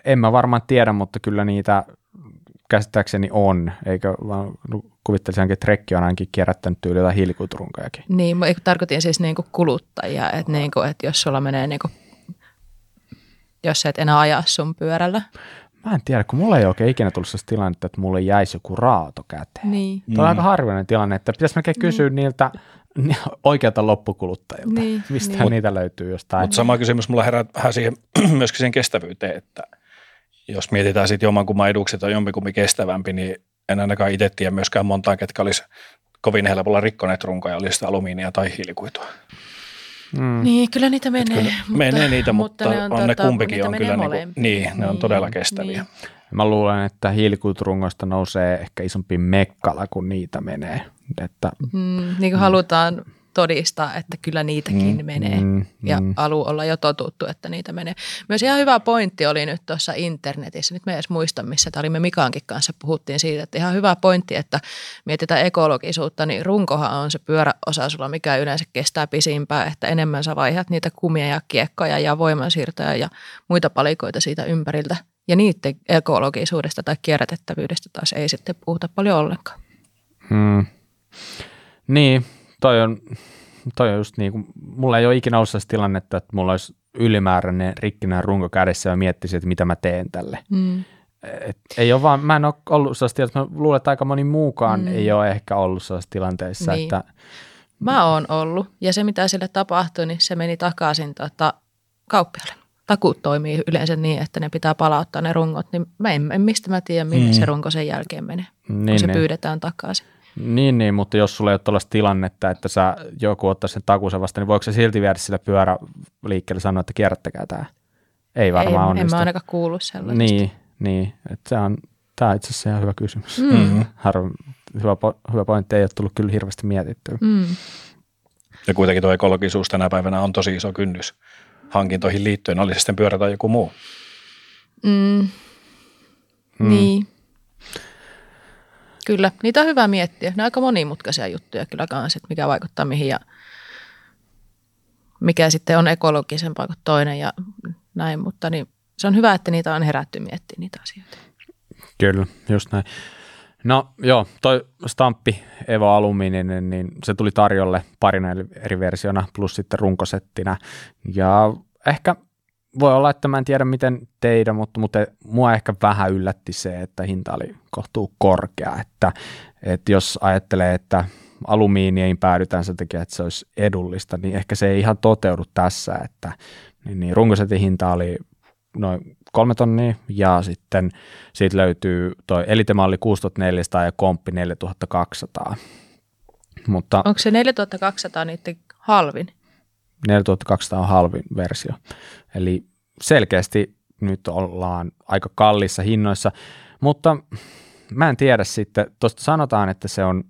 en mä varmaan tiedä, mutta kyllä niitä käsittääkseni on. Eikö vaan kuvittelisin ainakin, että Trekki on ainakin kierrättänyt tyyli jotain hiilikuiturunkojakin. Niin, mä tarkoitin siis niinku kuluttajia, että, niinku, että jos sulla menee, niinku, jos sä et enää ajaa sun pyörällä. Mä en tiedä, kun mulla ei oikein ikinä tullut sellaista tilannetta, että mulle jäisi joku raato käteen. Niin. Tämä on aika harvinainen tilanne, että pitäisi melkein kysyä niin. niiltä oikealta loppukuluttajilta, niin, mistä niin. niitä löytyy jostain. Mutta sama kysymys mulla herää vähän siihen, myöskin siihen kestävyyteen, että jos mietitään sitten jommankumman edukset on jompikummin kestävämpi, niin en ainakaan itse tiedä myöskään montaa, ketkä olisi kovin helpolla rikkoneet runkoja, olisi sitä alumiinia tai hiilikuitua. Mm. Niin, kyllä niitä menee. Kyllä mutta, menee niitä, mutta, mutta ne on, on ne tota, kumpikin on kyllä niinku, niin, niin, ne on todella kestäviä. Niin. Mä luulen, että hiilikuiturungoista nousee ehkä isompi mekkala, kun niitä menee. Että, mm, niin kuin mm. halutaan todistaa, että kyllä niitäkin mm, menee. Mm, ja mm. alu olla jo totuttu, että niitä menee. Myös ihan hyvä pointti oli nyt tuossa internetissä. Nyt me edes muista, missä tämä olimme Mikankin kanssa. Puhuttiin siitä, että ihan hyvä pointti, että mietitään ekologisuutta, niin runkohan on se pyöräosa sulla, mikä yleensä kestää pisimpään, että enemmän sä vaihdat niitä kumia ja kiekkoja ja voimansiirtoja ja muita palikoita siitä ympäriltä. Ja niiden ekologisuudesta tai kierrätettävyydestä taas ei sitten puhuta paljon ollenkaan. Hmm. Niin. Toi on, toi on just niin kuin, mulla ei ole ikinä ollut sellaista tilannetta, että mulla olisi ylimääräinen rikkinäinen runko kädessä ja miettisin, että mitä mä teen tälle. Mm. Et ei ole vaan, mä en ole ollut sellaista tilanteessa, mä luulen, että aika moni muukaan mm. ei ole ehkä ollut sellaista tilanteessa. Niin. Että, mä oon ollut ja se mitä sille tapahtui, niin se meni takaisin tota, kauppialle. Takuut toimii yleensä niin, että ne pitää palauttaa ne rungot, niin mä en, en mistä mä tiedän, minne mm. se runko sen jälkeen menee, niin, kun se niin. pyydetään takaisin. Niin, niin, mutta jos sulla ei ole tällaista tilannetta, että sä joku ottaa sen takuusen vasta, niin voiko se silti viedä sillä pyöräliikkeellä sanoa, että kierrättäkää tämä? Ei varmaan ei, onnistu. En mä ainakaan kuullut sellaista. Niin, niin. Tämä on itse asiassa ihan hyvä kysymys. Mm. Mm-hmm. Harvoin, hyvä, hyvä pointti, ei ole tullut kyllä hirveästi mietittyä. Mm. Ja kuitenkin tuo ekologisuus tänä päivänä on tosi iso kynnys hankintoihin liittyen, oli se sitten pyörä tai joku muu. Mm. Mm. Niin. Kyllä, niitä on hyvä miettiä. Ne on aika monimutkaisia juttuja kyllä kanssa, että mikä vaikuttaa mihin ja mikä sitten on ekologisempaa kuin toinen ja näin, mutta niin se on hyvä, että niitä on herätty miettimään niitä asioita. Kyllä, just näin. No joo, toi Stumppi Evo alumiininen, niin se tuli tarjolle parina eri versiona plus sitten runkosettinä ja ehkä voi olla, että mä en tiedä miten teidän, mutta, mutta mua ehkä vähän yllätti se, että hinta oli kohtuu korkea, että, että jos ajattelee, että alumiiniin päädytään sen takia, että se olisi edullista, niin ehkä se ei ihan toteudu tässä, että niin, niin runkosetin hinta oli noin kolme tonnia ja sitten siitä löytyy toi elitema oli kuusituhattaneljäsataa ja komppi neljätuhattakaksisataa. Mutta onko se neljätuhattakaksisataa niiden halvin? neljätuhattakaksisataa on halvin versio. Eli selkeästi nyt ollaan aika kalliissa hinnoissa, mutta mä en tiedä sitten, tuosta sanotaan, että se on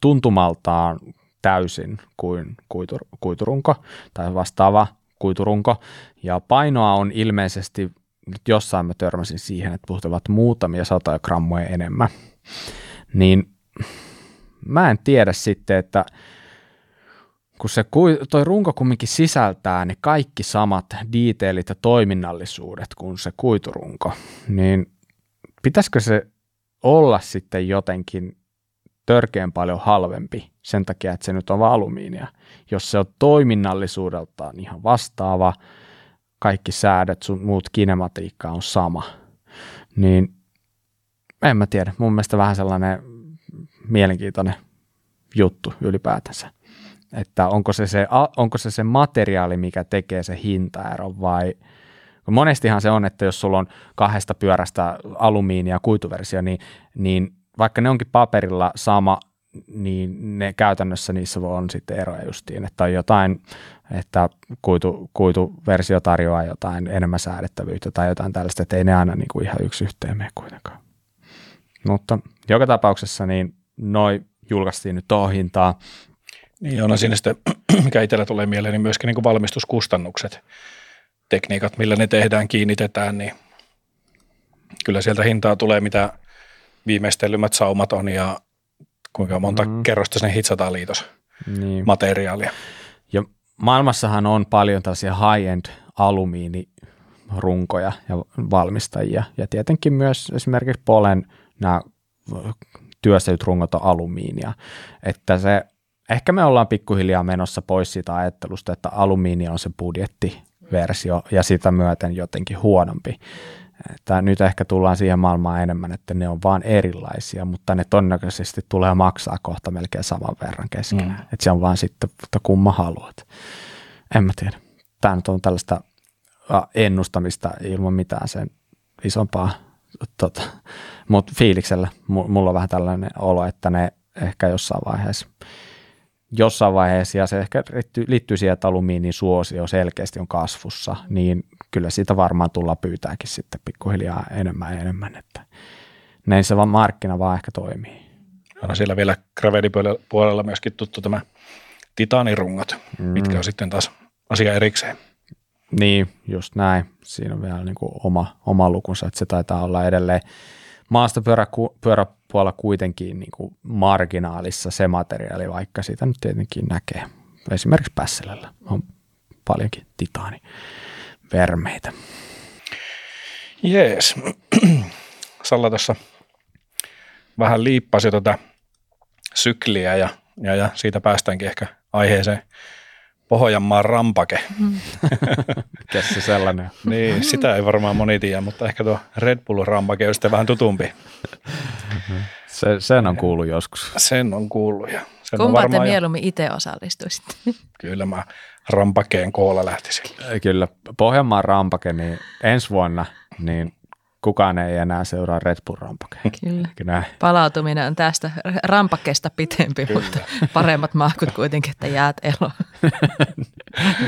tuntumaltaan täysin kuin kuitur, kuiturunko tai vastaava kuiturunko ja painoa on ilmeisesti, nyt jossain mä törmäsin siihen, että puhuttavat muutamia satoja grammoja enemmän, niin mä en tiedä sitten, että kun se, toi runko kumminkin sisältää ne kaikki samat diiteilit ja toiminnallisuudet kuin se kuiturunko, niin pitäisikö se olla sitten jotenkin törkeän paljon halvempi sen takia, että se nyt on vaan alumiinia, jos se on toiminnallisuudeltaan ihan vastaava, kaikki säädöt, sun muut kinematiikka on sama, niin en mä tiedä, mun mielestä vähän sellainen mielenkiintoinen juttu ylipäätänsä. Että onko se se, onko se se materiaali, mikä tekee se hintaero vai monestihan se on, että jos sulla on kahdesta pyörästä alumiinia ja kuituversio, niin, niin vaikka ne onkin paperilla sama, niin ne käytännössä niissä voi on sitten eroja justiin, että on jotain, että kuitu, kuituversio tarjoaa jotain enemmän säädettävyyttä tai jotain tällaista, että ei ne aina niin kuin ihan yksi yhteen mene kuitenkaan. Mutta joka tapauksessa niin noi julkaistiin nyt tuohon hintaan. Niin on siinä sitten, mikä itsellä tulee mieleen, niin myöskin niin kuin valmistuskustannukset, tekniikat, millä ne tehdään, kiinnitetään, niin kyllä sieltä hintaa tulee, mitä viimeistellymät saumat on ja kuinka monta mm-hmm. kerrosta sinne hitsataan liitos niin. materiaalia. Ja maailmassahan on paljon tällaisia high-end alumiinirunkoja ja valmistajia ja tietenkin myös esimerkiksi Polen nämä työstetyt rungot on alumiinia, että se ehkä me ollaan pikkuhiljaa menossa pois siitä ajattelusta, että alumiini on se budjettiversio ja sitä myöten jotenkin huonompi. Että nyt ehkä tullaan siihen maailmaan enemmän, että ne on vaan erilaisia, mutta ne todennäköisesti tulee maksaa kohta melkein saman verran keskenään. Mm. Että se on vaan sitten, että kumman haluat. En mä tiedä. Tämä nyt on tällaista ennustamista ilman mitään sen isompaa, tota, mutta fiiliksellä mulla on vähän tällainen olo, että ne ehkä jossain vaiheessa... Jossain vaiheessa, ja se ehkä liittyy siihen, että alumiinin suosio selkeästi on kasvussa, niin kyllä siitä varmaan tullaan pyytääkin sitten pikkuhiljaa enemmän ja enemmän, että näin se vaan markkina vaan ehkä toimii. Aina siellä vielä gravedipuolella myöskin tuttu tämä titaanirungot, mm. mitkä on sitten taas asia erikseen. Niin, just näin. Siinä on vielä niin kuin oma, oma lukunsa, että se taitaa olla edelleen maastopyöräpuolella kuitenkin niin kuin marginaalissa se materiaali, vaikka sitä nyt tietenkin näkee. Esimerkiksi Pässelällä on paljonkin titaanivermeitä. Jees. Salla tuossa vähän liippasi tätä sykliä ja, ja, ja siitä päästäänkin ehkä aiheeseen Pohjanmaan rampake. Mm. Mikä se sellainen? Niin, sitä ei varmaan moni tiedä, mutta ehkä tuo Red Bull rampake on sitten vähän tutumpi. Se, sen on kuullut joskus. Sen on kuullut. Ja sen kumpa on te mieluummin jo... itse osallistuisitte? Kyllä mä rampakeen koolla lähtisin. Kyllä, Pohjanmaan rampake, niin ensi vuonna niin kukaan ei enää seuraa Red Bull rampakeen. Kyllä. Kyllä. Palautuminen on tästä rampakkeesta pitempi, kyllä, mutta paremmat mahkut kuitenkin, että jäät eloon.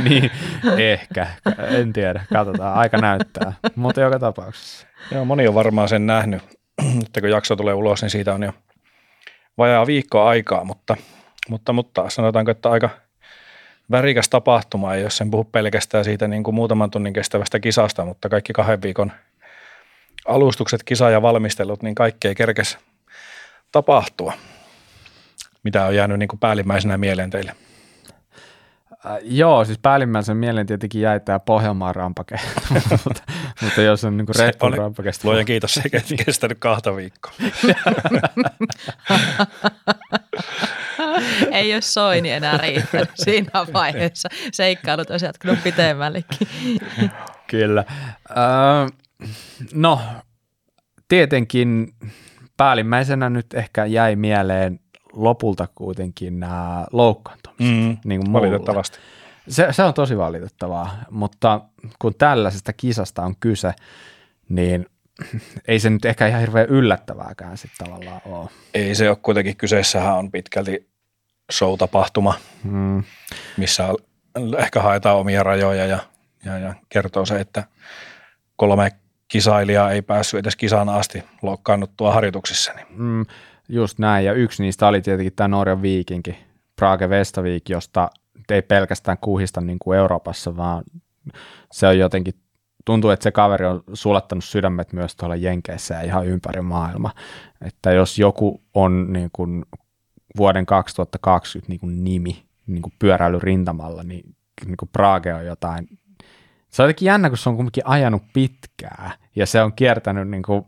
Niin, ehkä. En tiedä. Katsotaan. Aika näyttää. Mutta joka tapauksessa. Joo, moni on varmaan sen nähnyt. Että kun jakso tulee ulos, niin siitä on jo vajaa viikkoa aikaa, mutta, mutta, mutta sanotaanko, että aika värikäs tapahtuma, ei jos en puhu pelkästään siitä niin kuin muutaman tunnin kestävästä kisasta, mutta kaikki kahden viikon alustukset, kisa ja valmistelut, niin kaikki ei kerkes tapahtua. Mitä on jäänyt niin kuin päällimmäisenä mieleen teille? Äh, joo, siis päällimmäisen mieleen tietenkin jäi tämä Pohjanmaan rampake, mutta, mutta jos on niin kuin Red Bull rampakesta. Luojan kiitos, se ei kestänyt kahta viikkoa. Ei ole Soini enää riittänyt siinä vaiheessa. Seikkailut olisi jatkunut pitemmällekin. Kyllä. Öö, no, tietenkin päällimmäisenä nyt ehkä jäi mieleen lopulta kuitenkin nämä loukkaantumiset. Mm, niin valitettavasti. Se, se on tosi valitettavaa, mutta kun tällaisesta kisasta on kyse, niin ei se nyt ehkä ihan hirveän yllättävääkään sitten tavallaan ole. Ei se ole kuitenkin, kyseessähän on pitkälti show-tapahtuma, hmm. missä ehkä haetaan omia rajoja ja, ja, ja kertoo se, että kolme kisailijaa ei päässyt edes kisaan asti loukkaannuttua harjoituksissa. Mm, just näin, ja yksi niistä oli tietenkin tämä Norjan viikinki, Brage Vestavik, josta ei pelkästään kuhista niin kuin Euroopassa, vaan se on jotenkin, tuntuu, että se kaveri on sulattanut sydämet myös tuolla Jenkeissä ja ihan ympäri maailmaa. Että jos joku on niin kuin vuoden kaksituhattakaksikymmentä niin kuin nimi niin kuin pyöräilyrintamalla, niin, niin kuin Brage on jotain. Se on jotenkin jännä, kun se on kuitenkin ajanut pitkää ja se on kiertänyt, niin kuin,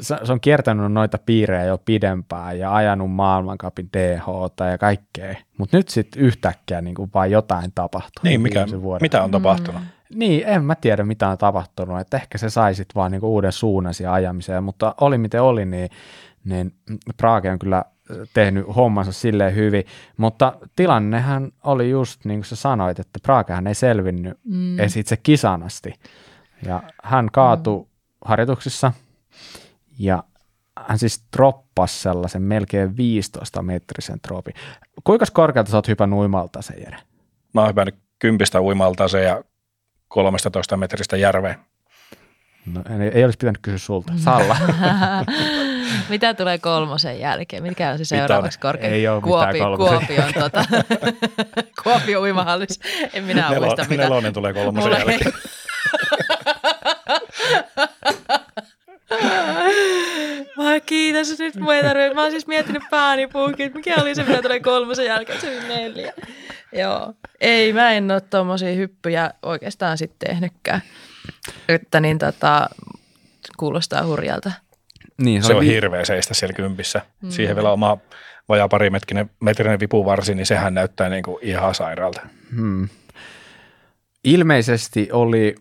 se on kiertänyt noita piirejä jo pidempään ja ajanut maailmancupin D H:ta ja kaikkea. Mutta nyt sitten yhtäkkiä niin kuin vaan jotain tapahtuu. Niin, mikä, mitä on tapahtunut? Mm. Niin, en mä tiedä mitä on tapahtunut. Et ehkä se sai sitten vaan niin kuin uuden suunnan siihen ajamiseen, mutta oli miten oli, niin, niin Brage on kyllä tehnyt hommansa silleen hyvin, mutta tilannehan oli just niin kuin sä sanoit, että Bragehan ei selvinnyt mm. edes itse kisan asti. Ja hän kaatui mm. harjoituksissa ja hän siis droppasi sellaisen melkein viisitoista metrisen dropin. Kuinka korkealta sä oot hypännyt uimaltaaseen, Jere? Mä oon hypännyt kympistä uimaltaaseen ja kolmetoista metristä järveen. No, ei, ei olisi pitänyt kysyä sulta. Salla. Mitä tulee kolmosen jälkeen? Mikä on se seuraavaksi korkein? Ei ole Kuopi, mitään kolmosen tuota, Kuopion uimahallis. En minä Nelo, muista mitä. Nelonen tulee kolmosen Mulle. jälkeen. Mä kiitos, nyt mua ei tarvitse. Mä oon siis miettinyt pääni puhki, mikä oli se, mitä tulee kolmosen jälkeen. Se oli neljä. Joo. Ei, mä en ole tommosia hyppyjä oikeastaan sitten tehnytkään. Että niin tota, kuulostaa hurjalta. Niin, se, se on vi- hirveä seistä siellä kympissä. Mm. Siihen vielä oma vajaa pari metrinen vipuvarsi, niin sehän näyttää niin kuin ihan sairaalta. Hmm. Ilmeisesti oli,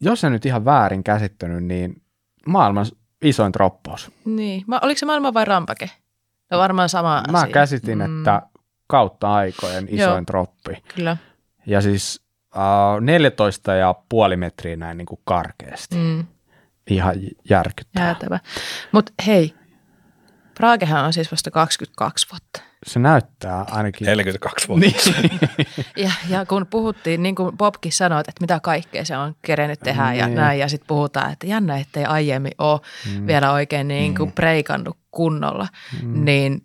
jos en nyt ihan väärin käsittänyt, niin maailman isoin droppaus. Niin, Ma- oliko se maailman vai rampake? No varmaan sama asia. Mä käsitin, mm. että kautta aikojen isoin Joo, droppi. Kyllä. Ja siis neljätoista ja puoli metriä näin niin kuin karkeasti. Mm. Ihan järkyttävää. Jäätävä. Mutta hei, Bragehan on siis vasta kaksikymmentäkaksi vuotta. Se näyttää ainakin neljäkymmentäkaksi vuotta. Niin. ja, ja kun puhuttiin, niin kuin Bobkin sanoi, että mitä kaikkea se on kerennyt tehdä niin. ja näin. Ja sitten puhutaan, että jännä, ettei aiemmin ole mm. vielä oikein niin kuin mm. breikannut kunnolla. Mm. Niin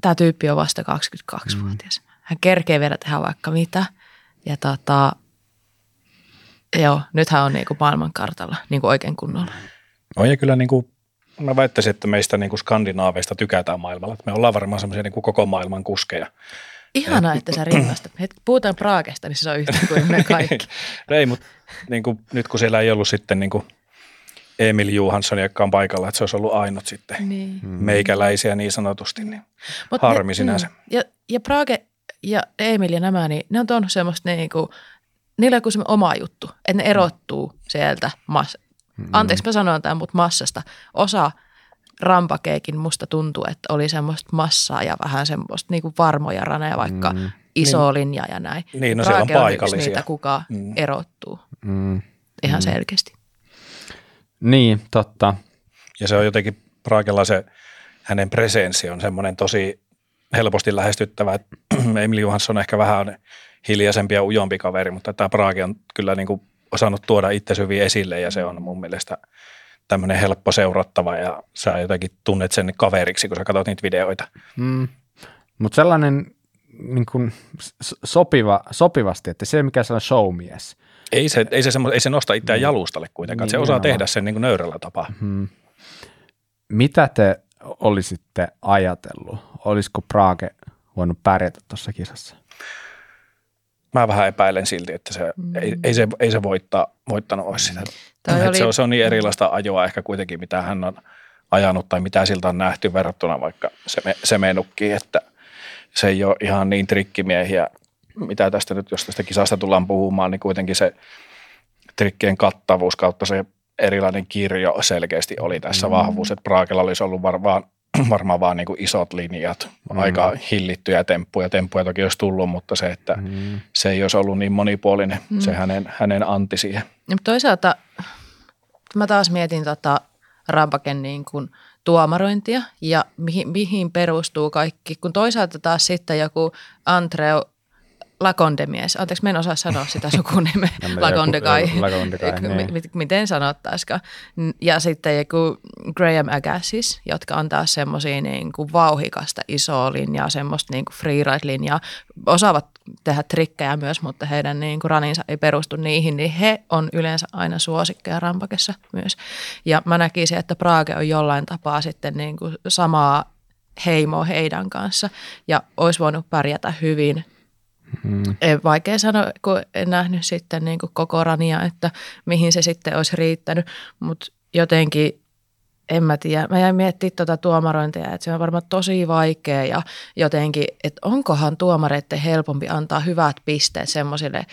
tämä tyyppi on vasta kaksikymmentäkaksivuotias. Mm. Hän kerkee vielä tehdä vaikka mitä. Ja tota, joo, nythän on niinku maailmankartalla niinku oikein kunnolla. No ja kyllä niinku, mä väittäisin, että meistä niinku skandinaaveista tykätään maailmalla. Me ollaan varmaan semmoisia niinku koko maailman kuskeja. Ihanaa, ja, että sä rinnastat. Puhutaan Braagesta, niin se on yhtä kuin me kaikki. No ei, mutta niinku, nyt kun siellä ei ollut sitten niinku Emil Johanssoniakaan paikalla, että se olisi ollut ainut sitten niin. meikäläisiä niin sanotusti, niin Mut harmi ne, sinänsä. Ja, ja Brage ja Emil ja nämä, niin ne on tuonut semmoista niinku, niillä on kuin oma juttu, että ne erottuu sieltä, mas- anteeksi mä sanon tämän, mutta massasta. Osa rampakeekin musta tuntuu, että oli semmoista massaa ja vähän semmoista niin kuin varmoja raneja, vaikka mm. iso niin, linja ja näin. Niin, no siellä on paikallisia. Yksi niitä, kuka mm. erottuu mm. ihan mm. selkeästi. Niin, totta. Ja se on jotenkin Braagella se, hänen presenssi on semmoinen tosi helposti lähestyttävä. Emil Johansson ehkä vähän hiljaisempi ja ujompi kaveri, mutta tämä Brage on kyllä niin kuin osannut tuoda itse hyvin esille ja se on mun mielestä tämmöinen helppo seurattava ja sä jotenkin tunnet sen kaveriksi, kun sä katsot niitä videoita. Mm. Mutta sellainen niin kuin sopiva, sopivasti, että se ei mikään sellainen showmies. Ei se, ei se, semmo, ei se nosta itseään mm. jalustalle kuitenkaan, niin, se osaa tehdä sen niin kuin nöyrällä tapaa. Mm. Mitä te olisitte ajatellut? Olisiko Brage voinut pärjätä tuossa kisassa? Mä vähän epäilen silti, että se, mm. ei, ei se, ei se voittaa, voittanut olisi sitä. Oli, se, on, se on niin erilaista ajoa ehkä kuitenkin, mitä hän on ajanut tai mitä siltä on nähty verrattuna vaikka Semenukkiin, että se ei ole ihan niin trikkimiehiä, mitä tästä nyt, jos tästä kisasta tullaan puhumaan, niin kuitenkin se trikkien kattavuus kautta se erilainen kirjo selkeästi oli tässä mm. vahvuus, että Braagella olisi ollut varmaan, varmaan vaan niin kuin isot linjat, mm. aika hillittyjä temppuja, temppuja toki olisi tullut, mutta se, että mm. se ei olisi ollut niin monipuolinen, mm. se hänen, hänen anti siihen. Ja toisaalta mä taas mietin tota rampaken niin kuin tuomarointia ja mihin, mihin perustuu kaikki, kun toisaalta taas sitten joku Andreu Lacondemies. Anteeksi, mä en osaa sanoa sitä sukunimeä. Lacondeguy. Lacondeguy, niin. Miten sanottaisikaan. Ja sitten joku Graham Agassiz, jotka on taas semmoisia niin kuin vauhikasta isoa linjaa, semmoista niin kuin freeride-linjaa. Osaavat tehdä trikkejä myös, mutta heidän niin kuin raninsa ei perustu niihin, niin he on yleensä aina suosikkeja rampakessa myös. Ja mä näkisin, että Brage on jollain tapaa sitten niin kuin samaa heimoa heidän kanssa ja olisi voinut pärjätä hyvin. Hmm. Vaikea sanoa, kun en nähnyt sitten niin kuin koko rania, että mihin se sitten olisi riittänyt, mutta jotenkin en mä tiedä. Mä jäin miettimään tuota tuomarointia, että se on varmaan tosi vaikea ja jotenkin, että onkohan tuomareiden helpompi antaa hyvät pisteet semmoisille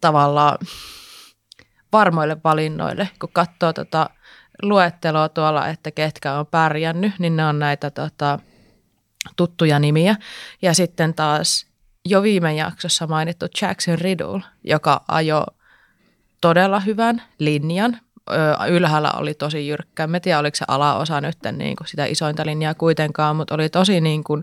tavallaan varmoille valinnoille, kun katsoo tuota luetteloa tuolla, että ketkä on pärjännyt, niin ne on näitä tuota, tuttuja nimiä ja sitten taas jo viime jaksossa mainittu Jackson Riddle, joka ajoi todella hyvän linjan. Ylhäällä oli tosi jyrkkä. Mä tiedän, oliko se alaosa nyt niin kuin sitä isointa linjaa kuitenkaan, mutta oli tosi niin kuin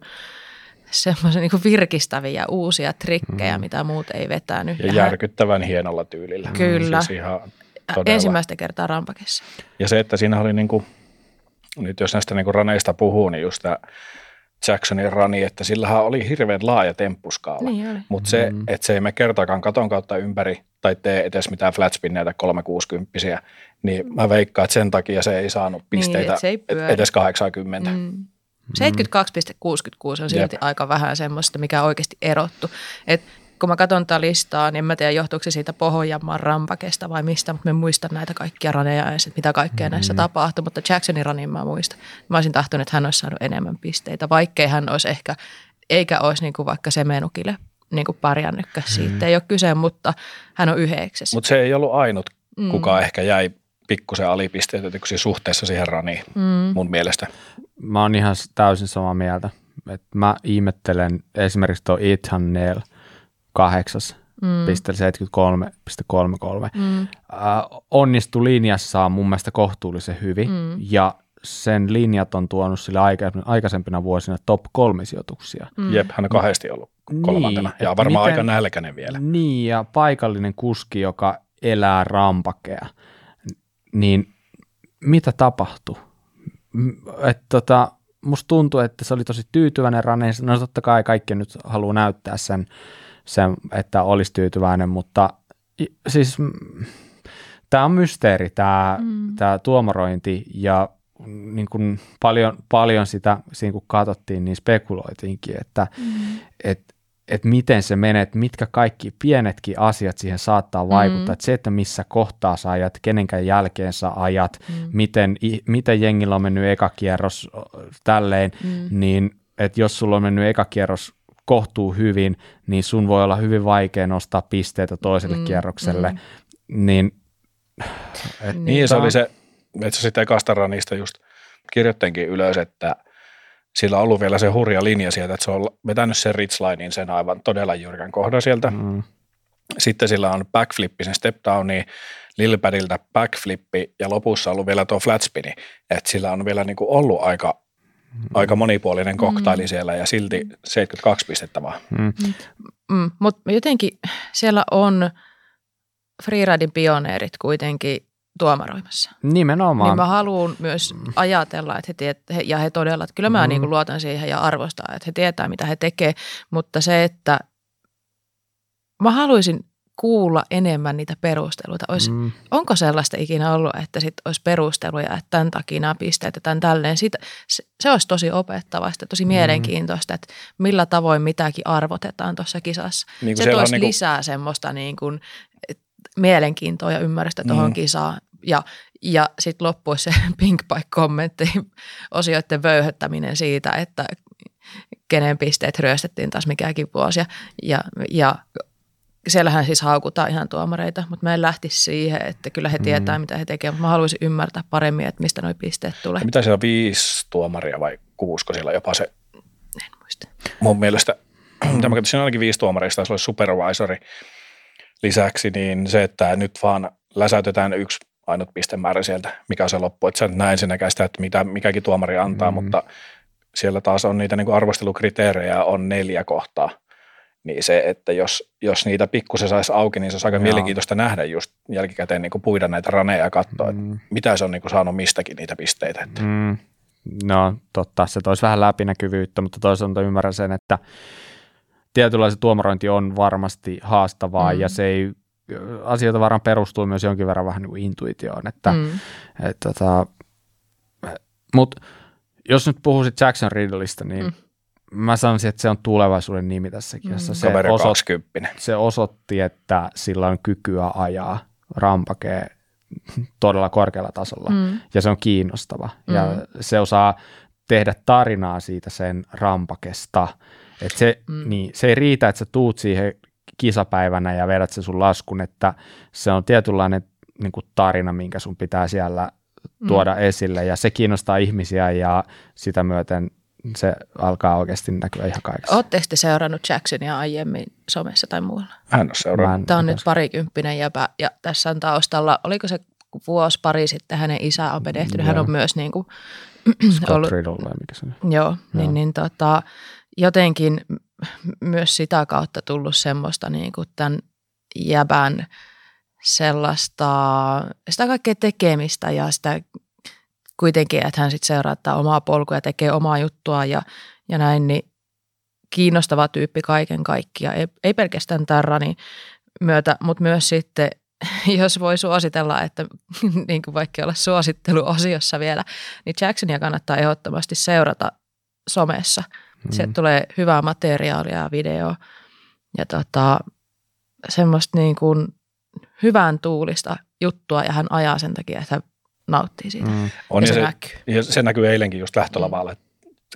semmoisia niin kuin virkistäviä uusia trikkejä, mm. mitä muut ei vetänyt. Ja järkyttävän hienolla tyylillä. Kyllä. Siis ihan ensimmäistä kertaa rampakessa. Ja se, että siinä oli niin kuin, nyt jos näistä niin kuin raneista puhuu, niin just tämä Jacksonin rani, että sillähän oli hirveän laaja temppuskaala, niin mutta se, että se ei me kertaakaan katon kautta ympäri tai tee edes mitään flatspinneitä kolmesataakuusikymmentä, niin mä veikkaan, että sen takia se ei saanut pisteitä niin, ei edes kahdeksankymmentä. Mm. seitsemänkymmentäkaksi pilkku kuusikymmentäkuusi on silti Jep. aika vähän semmoista, mikä oikeasti erottu. Et kun mä katson tätä listaa, niin en mä tiedä johtuuko se siitä Pohjanmaan rampakesta vai mistä, mutta mä en muista näitä kaikkia raneja ja mitä kaikkea mm-hmm. näissä tapahtui, mutta Jacksonin ranin mä muistan. Mä olisin tahtonut, että hän olisi saanut enemmän pisteitä, vaikkei hän olisi ehkä, eikä olisi niinku vaikka Semenukille niinku parjannykkä. Siitä mm-hmm. ei ole kyse, mutta hän on yhdeksäs. Mutta se ei ollut ainut, kuka mm-hmm. ehkä jäi pikkusen alipisteetetyksi suhteessa siihen raniin mm-hmm. mun mielestä. Mä oon ihan täysin samaa mieltä. Et mä ihmettelen esimerkiksi tuo Ethan Neal, kahdeksas, mm. pisteli seitsemänkymmentäkolme pilkku kolmekymmentäkolme. Mm. Äh, onnistui linjassaan mun mielestä kohtuullisen hyvin, mm. ja sen linjat on tuonut sille aikaisempina vuosina top kolme sijoituksia. Mm. Jep, hän on kahdesti ollut kolmantena, niin, ja varmaan miten, aika nälkäinen vielä. Niin, ja paikallinen kuski, joka elää rampakea, niin mitä tapahtui? Että tota... Musta tuntuu, että se oli tosi tyytyväinen rane. No totta kai kaikki nyt haluaa näyttää sen, sen että olisi tyytyväinen, mutta siis tämä on mysteeri, tämä mm. tuomarointi ja niin kuin paljon, paljon sitä, siinä kun katsottiin, niin spekuloitiinkin, että mm. et, et miten se menee, että mitkä kaikki pienetkin asiat siihen saattaa vaikuttaa. Mm. Että se, että missä kohtaa sä ajat, kenenkään jälkeen sä ajat, mm. miten, miten jengillä on mennyt eka kierros tälleen, mm. niin että jos sulla on mennyt eka kierros kohtuu hyvin, niin sun voi olla hyvin vaikea nostaa pisteitä toiselle mm. kierrokselle. Mm. Niin, et niin ta- se oli se, että sitten ekasta ranista just kirjoittenkin ylös, että sillä on ollut vielä se hurja linja sieltä, että se on vetänyt sen ridgelinen sen aivan todella jyrkän kohdan sieltä. Mm. Sitten sillä on backflippi, sen stepdowni, lilpädiltä backflippi ja lopussa on ollut vielä tuo flatspini. Että sillä on vielä niin kuin ollut aika, mm. aika monipuolinen koktaili mm. siellä ja silti seitsemänkymmentäkaksi pistettä vaan. Mm. Mm. Mutta jotenkin siellä on freeridin pioneerit kuitenkin tuomaroimassa. Nimenomaan. Niin mä haluan myös ajatella, että he tietää, ja he todella, että kyllä mä mm. niin kuin luotan siihen ja arvostaa, että he tietää, mitä he tekee, mutta se, että mä haluaisin kuulla enemmän niitä perusteluita. Ois, mm. Onko sellaista ikinä ollut, että sit olisi perusteluja, että tämän takia nämä pisteet ja tämän tälleen. Sitä, se, se olisi tosi opettavasta, tosi mielenkiintoista, että millä tavoin mitäkin arvotetaan tuossa kisassa. Niin se toisi niinku lisää semmoista niin kuin mielenkiintoa ja ymmärrystä tuohon mm. kisaan. Ja, ja sitten loppuisi se Pink Bike-kommentti, osioiden vöyhöttäminen siitä, että kenen pisteet ryöstettiin taas mikäkin vuosi. Ja, ja, ja siellähän siis haukutaan ihan tuomareita, mutta mä en lähtisi siihen, että kyllä he tietää, mm. mitä he tekevät. Mutta mä haluaisin ymmärtää paremmin, että mistä nuo pisteet tulee. Ja mitä siellä on, viisi tuomaria vai kuusko siellä jopa se? En muista. Mun mielestä, mitä mä katsoin, ainakin viisi tuomareista, se olisi supervisori lisäksi, niin se, että nyt vaan läsäytetään yksi ainut pistemäärä sieltä, mikä on se loppu. Että sä et näe ensinnäkään sitä, että mitä mikäkin tuomari antaa, mm. mutta siellä taas on niitä niin kuin arvostelukriteerejä, on neljä kohtaa. Niin se, että jos, jos niitä pikkusen saisi auki, niin se olisi aika Jaa. mielenkiintoista nähdä just jälkikäteen niin kuin puida näitä raneja ja katsoa, mm. että mitä se on niin kuin saanut mistäkin niitä pisteitä. Että. Mm. No totta, se toisi vähän läpinäkyvyyttä, mutta toisaalta ymmärrän sen, että tietynlainen tuomarointi on varmasti haastavaa mm. ja se ei, asioita varmaan perustuu myös jonkin verran vähän niin kuin intuitioon. Että, mm. et, tota, mut jos nyt puhuisit Jackson Riddleista, niin mm. mä sanoisin, että se on tulevaisuuden nimi tässäkin. Mm. Se, osoitti, se osoitti, että sillä on kykyä ajaa rampakea todella korkealla tasolla mm. ja se on kiinnostava. Mm. Ja se osaa tehdä tarinaa siitä sen rampakesta. Et se, mm. niin, se ei riitä, että sä tuut siihen kisapäivänä ja vedät sen sun laskun, että se on tietynlainen niin kuin tarina, minkä sun pitää siellä tuoda mm. esille ja se kiinnostaa ihmisiä ja sitä myöten se alkaa oikeasti näkyä ihan kaikessa. Oletteko te seurannut Jacksonia aiemmin somessa tai muualla? Mä en ole seurannut. Tämä on nyt parikymppinen jäpä ja tässä on taustalla, oliko se vuosi pari sitten hänen isä on menehtynyt, hän on myös niin kuin ollut. Riddle, mikä se on. Joo, niin, niin tota, jotenkin myös sitä kautta tullut semmoista niin kuin tämän jäbän sellaista, sitä kaikkea tekemistä ja sitä kuitenkin, että hän sitten seuraa omaa polkua ja tekee omaa juttua ja, ja näin, niin kiinnostava tyyppi kaiken kaikkiaan. Ei, ei pelkästään tämän ranin myötä, mutta myös sitten, jos voi suositella, että niin kuin vaikka olla suositteluosiossa vielä, niin Jacksonia kannattaa ehdottomasti seurata somessa. Sieltä tulee hyvää materiaalia ja videoa ja tota, semmoista niin kuin hyvän tuulista juttua ja hän ajaa sen takia, että hän nauttii siitä. Mm. On, ja se, se näkyy. Ja se näkyy eilenkin just lähtölavalla, että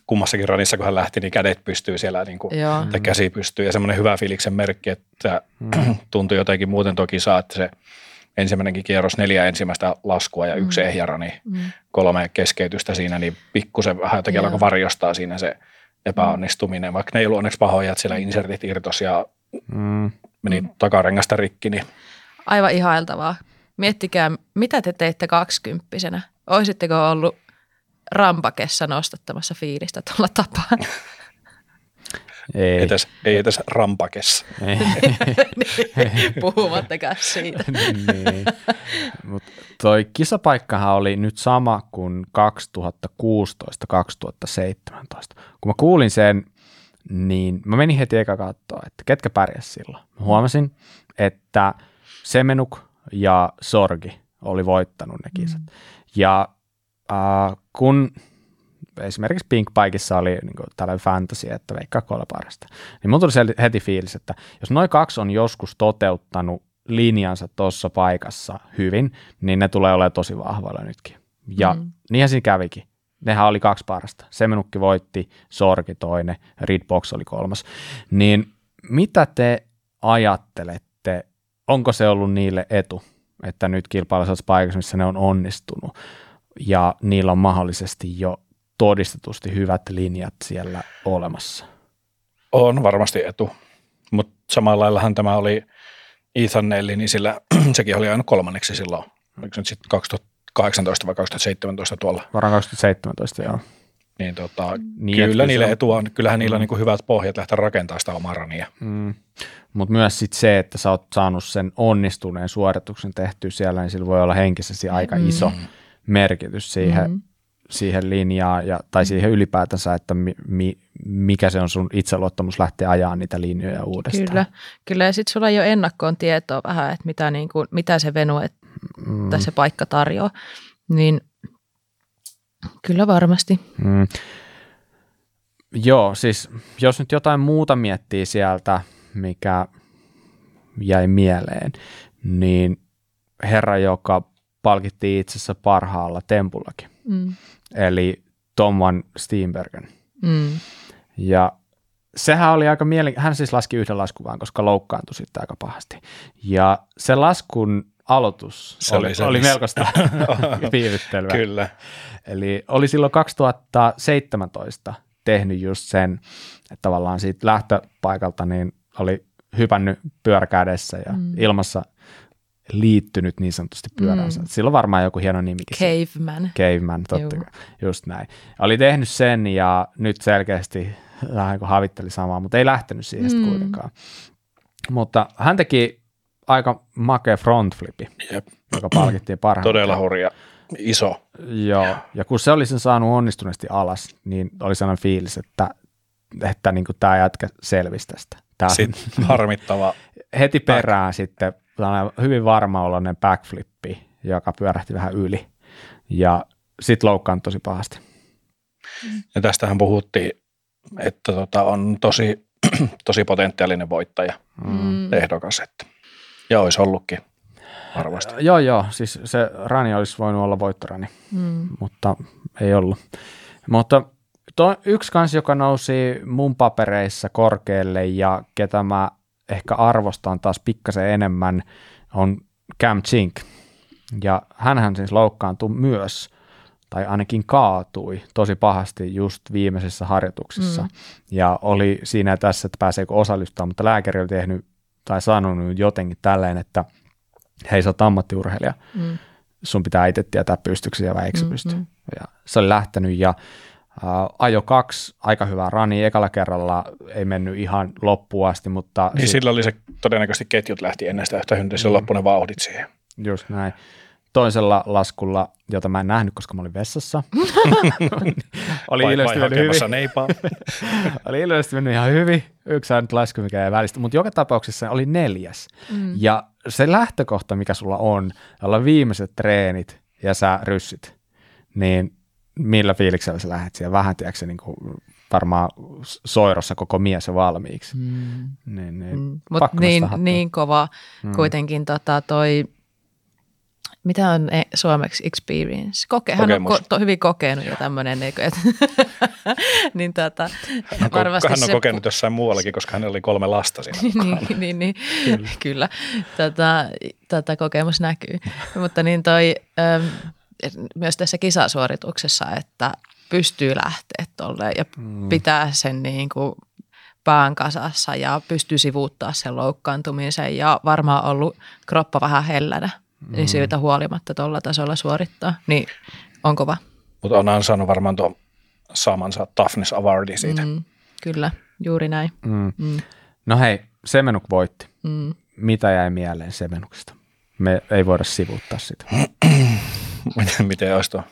kummassakin ranissa, kun hän lähti, niin kädet pystyy siellä, niin kuin, tai käsi pystyy ja semmoinen hyvä fiiliksen merkki, että mm. tuntui jotenkin muuten toki saa, että se ensimmäinenkin kierros, neljä ensimmäistä laskua ja yksi mm. ehjä rani, mm. kolme keskeytystä siinä, niin pikkusen vähän jotenkin alkoi varjostaa siinä se epäonnistuminen, vaikka ne ei ollut onneksi pahoja, että siellä insertit irtos ja mm. meni mm. takarengasta rikki. Niin. Aivan ihailtavaa. Miettikää, mitä te teitte kaksikymppisenä? Oisitteko ollut rampakessa nostattamassa fiilistä tuolla tapaa? Ei etäs, ei etäs rampakessa. Ei. niin, puhumattakaan siitä. niin. Mut toi kisapaikkahan oli nyt sama kuin kaksituhattakuusitoista kaksituhattaseitsemäntoista. Kun mä kuulin sen, niin mä menin heti eka katsoa, että ketkä pärjäs silloin. Mä huomasin, että Semenuk ja Sorgi oli voittanut ne kisat. Mm. Ja äh, kun esimerkiksi Pinkbikeissa oli niin tällainen fantasia, että veikkaa kolme parasta. Niin mun tuli heti fiilis, että jos noi kaksi on joskus toteuttanut linjansa tuossa paikassa hyvin, niin ne tulee olemaan tosi vahvoilla nytkin. Ja mm. niinhän siinä kävikin. Nehän oli kaksi parasta. Semenukki voitti, Sorgi toinen, Redbox oli kolmas. Niin mitä te ajattelette, onko se ollut niille etu, että nyt kilpailussa paikassa, missä ne on onnistunut ja niillä on mahdollisesti jo todistetusti hyvät linjat siellä olemassa? On varmasti etu, mutta samalla laillahan tämä oli Ethan Nelli, niin sillä sekin oli aina kolmanneksi silloin. Oliko nyt sitten kaksituhattakahdeksantoista vai kaksituhattaseitsemäntoista tuolla? Varmaan kaksituhattaseitsemäntoista, joo. Niin, tota, niin kyllä niillä on etua on, kyllähän niillä on niin hyvät pohjat lähteä rakentamaan sitä omaa rania. Mm. Mutta myös sit se, että sä oot saanut sen onnistuneen suorituksen tehtyä siellä, niin sillä voi olla henkisesti aika mm. iso merkitys siihen mm. siihen linjaan ja, tai siihen ylipäätänsä, että mi, mi, mikä se on sun itseluottamus lähteä ajaa niitä linjoja uudestaan. Kyllä, kyllä ja sitten sulla ei ole ennakkoon tietoa vähän, että mitä, niin kuin, mitä se venu, että mm. se paikka tarjoaa, niin kyllä varmasti. Mm. Joo, siis jos nyt jotain muuta miettii sieltä, mikä jäi mieleen, niin herra, joka palkittiin itsessä parhaalla tempullakin. Mm. Eli Tom van Steenbergen. Mm. Ja sehän oli aika mielenkiintoinen, hän siis laski yhden laskuvaan, koska loukkaantui sitten aika pahasti. Ja se laskun aloitus se oli, oli, oli melkoista viivyttelyä. Kyllä. Eli oli silloin kaksituhattaseitsemäntoista tehnyt just sen, että tavallaan siitä lähtöpaikalta niin oli hypännyt pyöräkädessä ja mm. ilmassa liittynyt niin sanotusti pyöränsä. Mm. Sillä on varmaan joku hieno nimikin. Caveman. Caveman, totta kai. Just näin. Oli tehnyt sen ja nyt selkeästi vähän kuin havitteli samaa, mutta ei lähtenyt siihen mm. kuitenkaan. Mutta hän teki aika makea frontflipi, yep. joka palkittiin parhaan. Todella hurja. Iso. Joo. Ja. ja kun se oli sen saanut onnistuneesti alas, niin oli sellainen fiilis, että, että niin kuin tämä jätkä selvisi tästä. Tämä sitten harmittava. Heti perään back. Sitten hyvin varmaoloinen backflippi, joka pyörähti vähän yli ja sitten loukkaan tosi pahasti. Ja tästähän puhuttiin, että tota on tosi, tosi potentiaalinen voittaja mm. ehdokas. Että. Ja olisi ollutkin varmasti. Joo, joo. Siis se rani olisi voinut olla voittorani, mm. mutta ei ollut. Mutta tuo yksi kanssa, joka nousi mun papereissa korkealle ja ketä mä ehkä arvostan taas pikkasen enemmän, on Cam Chink. Ja hänhän siis loukkaantui myös, tai ainakin kaatui tosi pahasti just viimeisissä harjoituksissa. Mm. Ja oli siinä tässä, että pääseekö osallistumaan, mutta lääkäri oli tehnyt tai sanonut jotenkin tälleen, että hei, sä oot ammattiurheilija, mm. sun pitää itse tietää pystyksi ja väiksi mm-hmm. pysty. Ja se oli lähtenyt ja Uh, ajo kaksi, aika hyvää rania. Ekalla kerralla ei mennyt ihan loppuun asti, mutta... Niin sit... sillä oli se, todennäköisesti ketjut lähti ennen sitä yhtä hynttä, sillä mm. loppuun ne vauhdit siihen. Just näin. Toisella laskulla, jota mä en nähnyt, koska mä olin vessassa, oli ilmeisesti mennyt hyvin. Oli ilmeisesti mennyt ihan hyvin. Yksi ainut lasku, mikä ei välistä, mutta joka tapauksessa oli neljäs. Mm. Ja se lähtökohta, mikä sulla on, jolla viimeiset treenit ja sä ryssit, niin... Millä fiiliksellä sä lähdet siihen? Vähän, tiedätkö, niin kuin varmaan soirossa koko mies on valmiiksi. Mm. Niin, niin, mm. Mutta niin, niin kova mm. kuitenkin tota toi, mitä on suomeksi experience? Koke, hän on ko, to, hyvin kokenut jo tämmöinen. Niin, niin, tota, hän, hän on kokenut se, jossain muuallakin, koska hänellä oli kolme lasta siinä. niin, niin, niin, kyllä. kyllä. Tota, tota, kokemus näkyy. Mutta niin toi... Öm, myös tässä kisasuorituksessa, että pystyy lähteä tuolle ja mm. pitää sen niin kuin pään kasassa ja pystyy sivuuttaa sen loukkaantumisen ja varmaan ollut kroppa vähän hellänä, mm. niin siitä huolimatta tuolla tasolla suorittaa, niin on kova. Mutta onhan saanut varmaan tuon saamansa Toughness Awardi siitä. Mm. Kyllä, juuri näin. Mm. Mm. No hei, Semenuk voitti. Mm. Mitä jäi mieleen Semenuksesta? Me ei voida sivuuttaa sitä. Miten, miten olisi tuo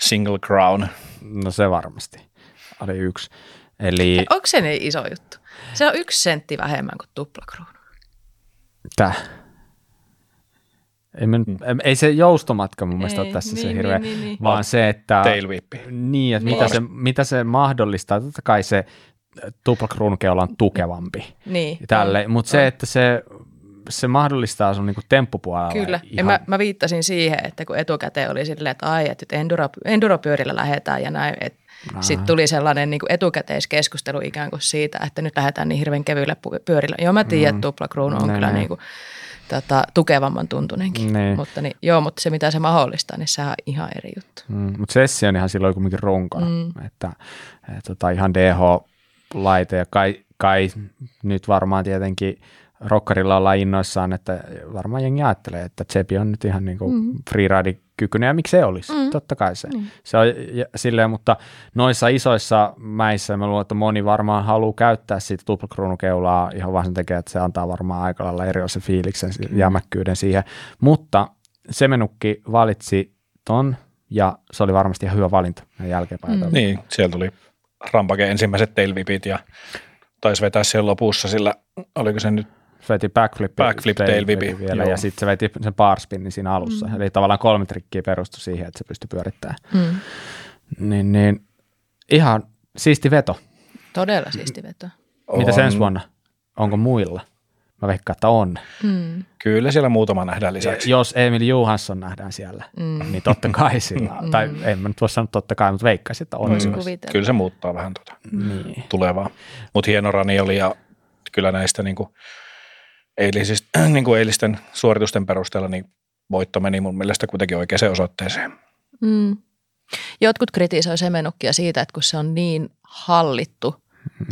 single crown? No se varmasti. Oli yksi. Eli... Onko se niin iso juttu? Se on yksi sentti vähemmän kuin tuplakruunu. Tää. Ei, men, ei se joustomatka mun mielestä ei, ole tässä niin, se hirveä, niin, niin, vaan niin. se, että, niin, että niin. Mitä, se, mitä se mahdollistaa. Totta kai se tuplakruunukeula on tukevampi. Niin. Mutta se, että se... Se mahdollistaa sun niinku temppupuolella. Kyllä. Ihan... Mä, mä viittasin siihen, että kun etukäteen oli silleen, että ai, että enduro, enduropyörillä lähdetään ja näin. Sitten tuli sellainen niinku etukäteiskeskustelu ikään kuin siitä, että nyt lähdetään niin hirveän kevyillä pyörillä. Joo, mä tiedän, että tuplakruunu on ne, kyllä ne. Niinku, tota, tukevamman tuntunenkin. Mutta, niin, joo, mutta se, mitä se mahdollistaa, niin sehän on ihan eri juttu. Mm, mutta sessi on ihan silloin kuitenkin runkona. Mm. Että, et, tota, ihan D H-laite ja kai, kai nyt varmaan tietenkin... Rokkarilla ollaan innoissaan, että varmaan jengi ajattelee, että Tsepi on nyt ihan niin kuin mm. freeride-kykyinen ja miksei olisi. Mm. Totta kai se. Mm. Se on ja, silleen, mutta noissa isoissa mäissä mä luulen, että moni varmaan haluaa käyttää siitä tuplakruunukeulaa ihan vaan sen takia, että se antaa varmaan aika lailla erilaisen fiiliksen mm. jämäkkyyden siihen. Mutta Semenukki valitsi ton ja se oli varmasti ihan hyvä valinta jälkeenpäin. Mm. Niin, siellä tuli rampake ensimmäiset tailvipit ja taisi vetää siellä lopussa sillä, oliko se nyt se veti backflip, backflip tailvipi vielä, joo. Ja sitten se veti sen barspinnin siinä alussa. Mm. Eli tavallaan kolme trikkiä perustui siihen, että se pystyi pyörittämään. Mm. Niin, niin, ihan siisti veto. Todella siisti veto. On. Mitä sen vuonna? Onko muilla? Mä veikkaan, että on. Mm. Kyllä siellä muutama nähdään lisäksi. Jos Emil Johansson nähdään siellä, mm. niin totta kai sillä mm. Tai en mä nyt voi sanoa totta kai, mutta veikkaisin, että on. Mm. Kyllä se muuttaa vähän tuota niin. tulevaa. Mutta hieno rani oli ja kyllä näistä niinku eilisistä, niinku eilisten suoritusten perusteella niin voitto meni mun mielestä kuitenkin oikeaan osoitteeseen. Mm. Jotkut kritisoi Semenukkia siitä, että kun se on niin hallittu.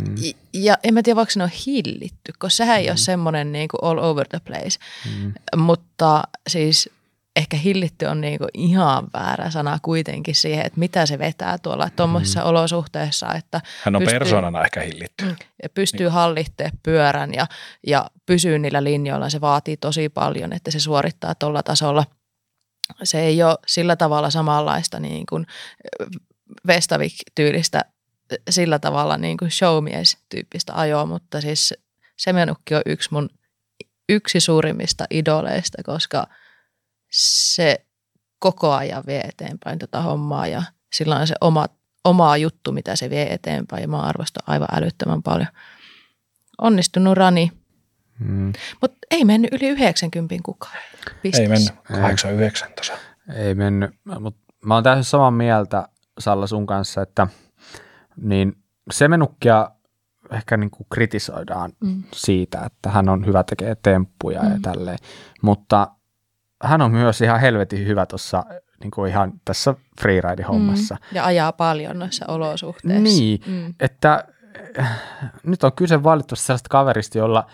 Mm. Ja en mä tiedä, vaikka se on hillitty, koska sehän mm. ei ole semmoinen niin kuin all over the place, mm. mutta siis ehkä hillitty on niin kuin ihan väärä sana kuitenkin siihen, että mitä se vetää tuolla tuommoisessa mm. olosuhteessa. Että hän on pystyy, persoonana ehkä hillitty. Pystyy niin. hallitteen pyörän ja, ja pysyy niillä linjoilla. Se vaatii tosi paljon, että se suorittaa tuolla tasolla. Se ei ole sillä tavalla samanlaista niin kuin Vestavik-tyylistä sillä tavalla niin kuin showmies-tyyppistä ajoa, mutta siis Semenukki on yksi mun yksi suurimmista idoleista, koska se koko ajan vie eteenpäin tätä hommaa ja sillä on se oma, oma juttu, mitä se vie eteenpäin ja mä arvostan aivan älyttömän paljon. Onnistunut rani, mm. mutta ei mennyt yli yhdeksänkymmentä kukaan. Pistis. Ei mennyt, kahdeksan yhdeksän tasa. Ei mennyt, mutta mä oon täysin samaa mieltä Salla sun kanssa, että niin Semenukkia ehkä niin kuin kritisoidaan mm. siitä, että hän on hyvä tekee temppuja mm. ja tälleen, mutta hän on myös ihan helvetin hyvä tuossa niin kuin ihan tässä freeride-hommassa. Mm. Ja ajaa paljon noissa olosuhteissa. Niin, mm. että nyt on kyse valitettavasti sellaista kaverista, jolla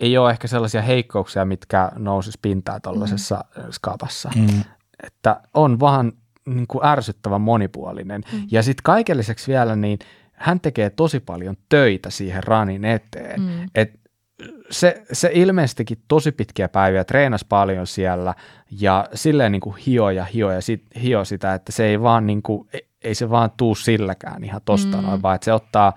ei ole ehkä sellaisia heikkouksia, mitkä nousisi pintaan tuollaisessa mm. skapassa. Mm. Että on vaan niin kuin ärsyttävän monipuolinen. Mm. Ja sitten kaiken lisäksi vielä, niin hän tekee tosi paljon töitä siihen ranin eteen. Mm. Et se, se ilmeisestikin tosi pitkiä päiviä, treenasi paljon siellä ja silleen niin kuin hio ja hio ja sit, hio sitä, että se ei vaan niin kuin, ei, ei se vaan tuu silläkään ihan tosta mm. noin, vaan että se ottaa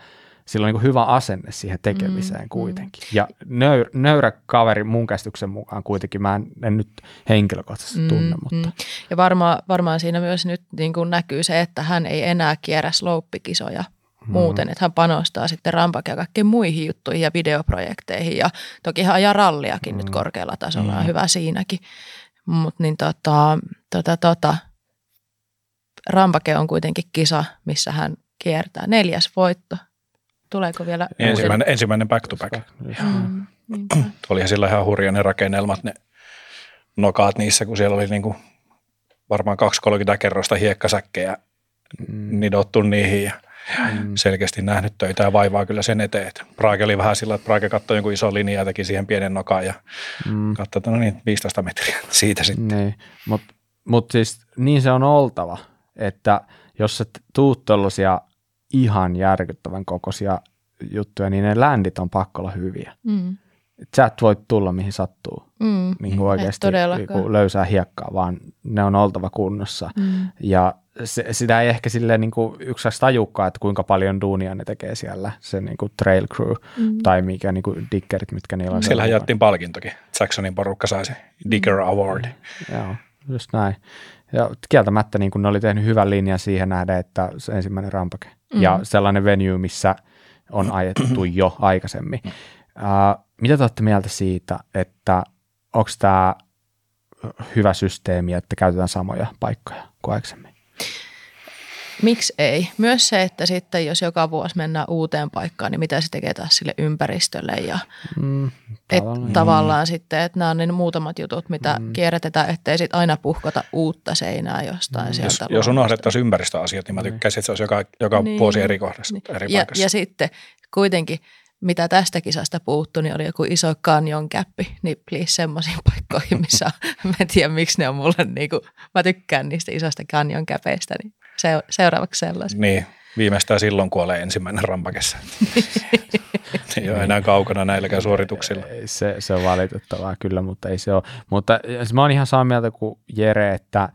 sillä on niin kuin hyvä asenne siihen tekemiseen mm. kuitenkin. Ja nöyrä, nöyrä kaveri mun käsityksen mukaan kuitenkin, mä en, en nyt henkilökohtaisesti mm. tunne. Mutta. Mm. Ja varmaan, varmaan siinä myös nyt niin kuin näkyy se, että hän ei enää kierrä slouppikisoja mm. muuten, että hän panostaa sitten rampakea kaikkiin muihin juttuihin ja videoprojekteihin ja toki hän ajaa ralliakin mm. nyt korkealla tasolla, mm. on hyvä siinäkin. Mutta niin tota, tota, tota, rampake on kuitenkin kisa, missä hän kiertää neljäs voitto. Tuleeko vielä ensimmäinen, ensimmäinen back to back. Mm, Olihan sillä ihan hurja ne rakennelmat, ne nokaat niissä, kun siellä oli niinku varmaan kaksi kolmekymmentä kerrosta hiekkasäkkejä mm. nidottu niihin ja mm. selkeästi nähnyt töitä ja vaivaa kyllä sen eteen. Brage oli vähän sillä, että Brage katsoi jonkun iso linja ja teki siihen pienen nokan ja mm. katsoi, no niin, viisitoista metriä siitä sitten. Niin, mutta mut siis niin se on oltava, että jos sä tuut tuollaisia ihan järkyttävän kokoisia juttuja, niin ne ländit on pakko olla hyviä. Mm. Sä et voi tulla mihin sattuu, mm. niin kuin oikeasti niin löysää hiekkaa, vaan ne on oltava kunnossa. Mm. Ja se, sitä ei ehkä silleen niin yksikäs tajukaan, että kuinka paljon duunia ne tekee siellä, se niin kuin trail crew mm. tai mikä niin kuin diggerit, mitkä niillä on. Siellähän jaettiin palkintokin. Jacksonin porukka sai se Digger mm. Award. Joo, just näin. Ja kieltämättä niin kun ne oli tehnyt hyvän linjan siihen nähden, että se ensimmäinen rampake. Mm. Ja sellainen venue, missä on ajettu jo aikaisemmin. Mm. Uh, mitä te olette mieltä siitä, että onko tämä hyvä systeemi, että käytetään samoja paikkoja kuin aikaisemmin? Miksi ei? Myös se, että sitten jos joka vuosi mennään uuteen paikkaan, niin mitä se tekee taas sille ympäristölle ja mm, tavallaan, et, tavallaan sitten, että nämä on ne muutamat jutut, mitä mm. kierrätetään, ettei sitten aina puhkota uutta seinää jostain mm. sieltä. Jos, jos unohdettaisiin ympäristöasiat, niin mä tykkäisin, että se olisi joka, joka niin, vuosi eri kohdassa, niin. eri paikassa. Ja, ja sitten kuitenkin, mitä tästä kisasta puuttu, niin oli joku iso kanjon käppi, niin please semmoisiin paikkoihin, missä mä en tiedä, miksi ne on mulle niin kuin, mä tykkään niistä isosta kanjon käpeistä, niin seuraavaksi sellaisen. Niin, viimeistään silloin, kun olen ensimmäinen rampakessa. Ei ole enää kaukana näilläkään suorituksilla. Se, se on valitettavaa kyllä, mutta ei se ole. Mutta mä oon ihan samaa mieltä kuin Jere, että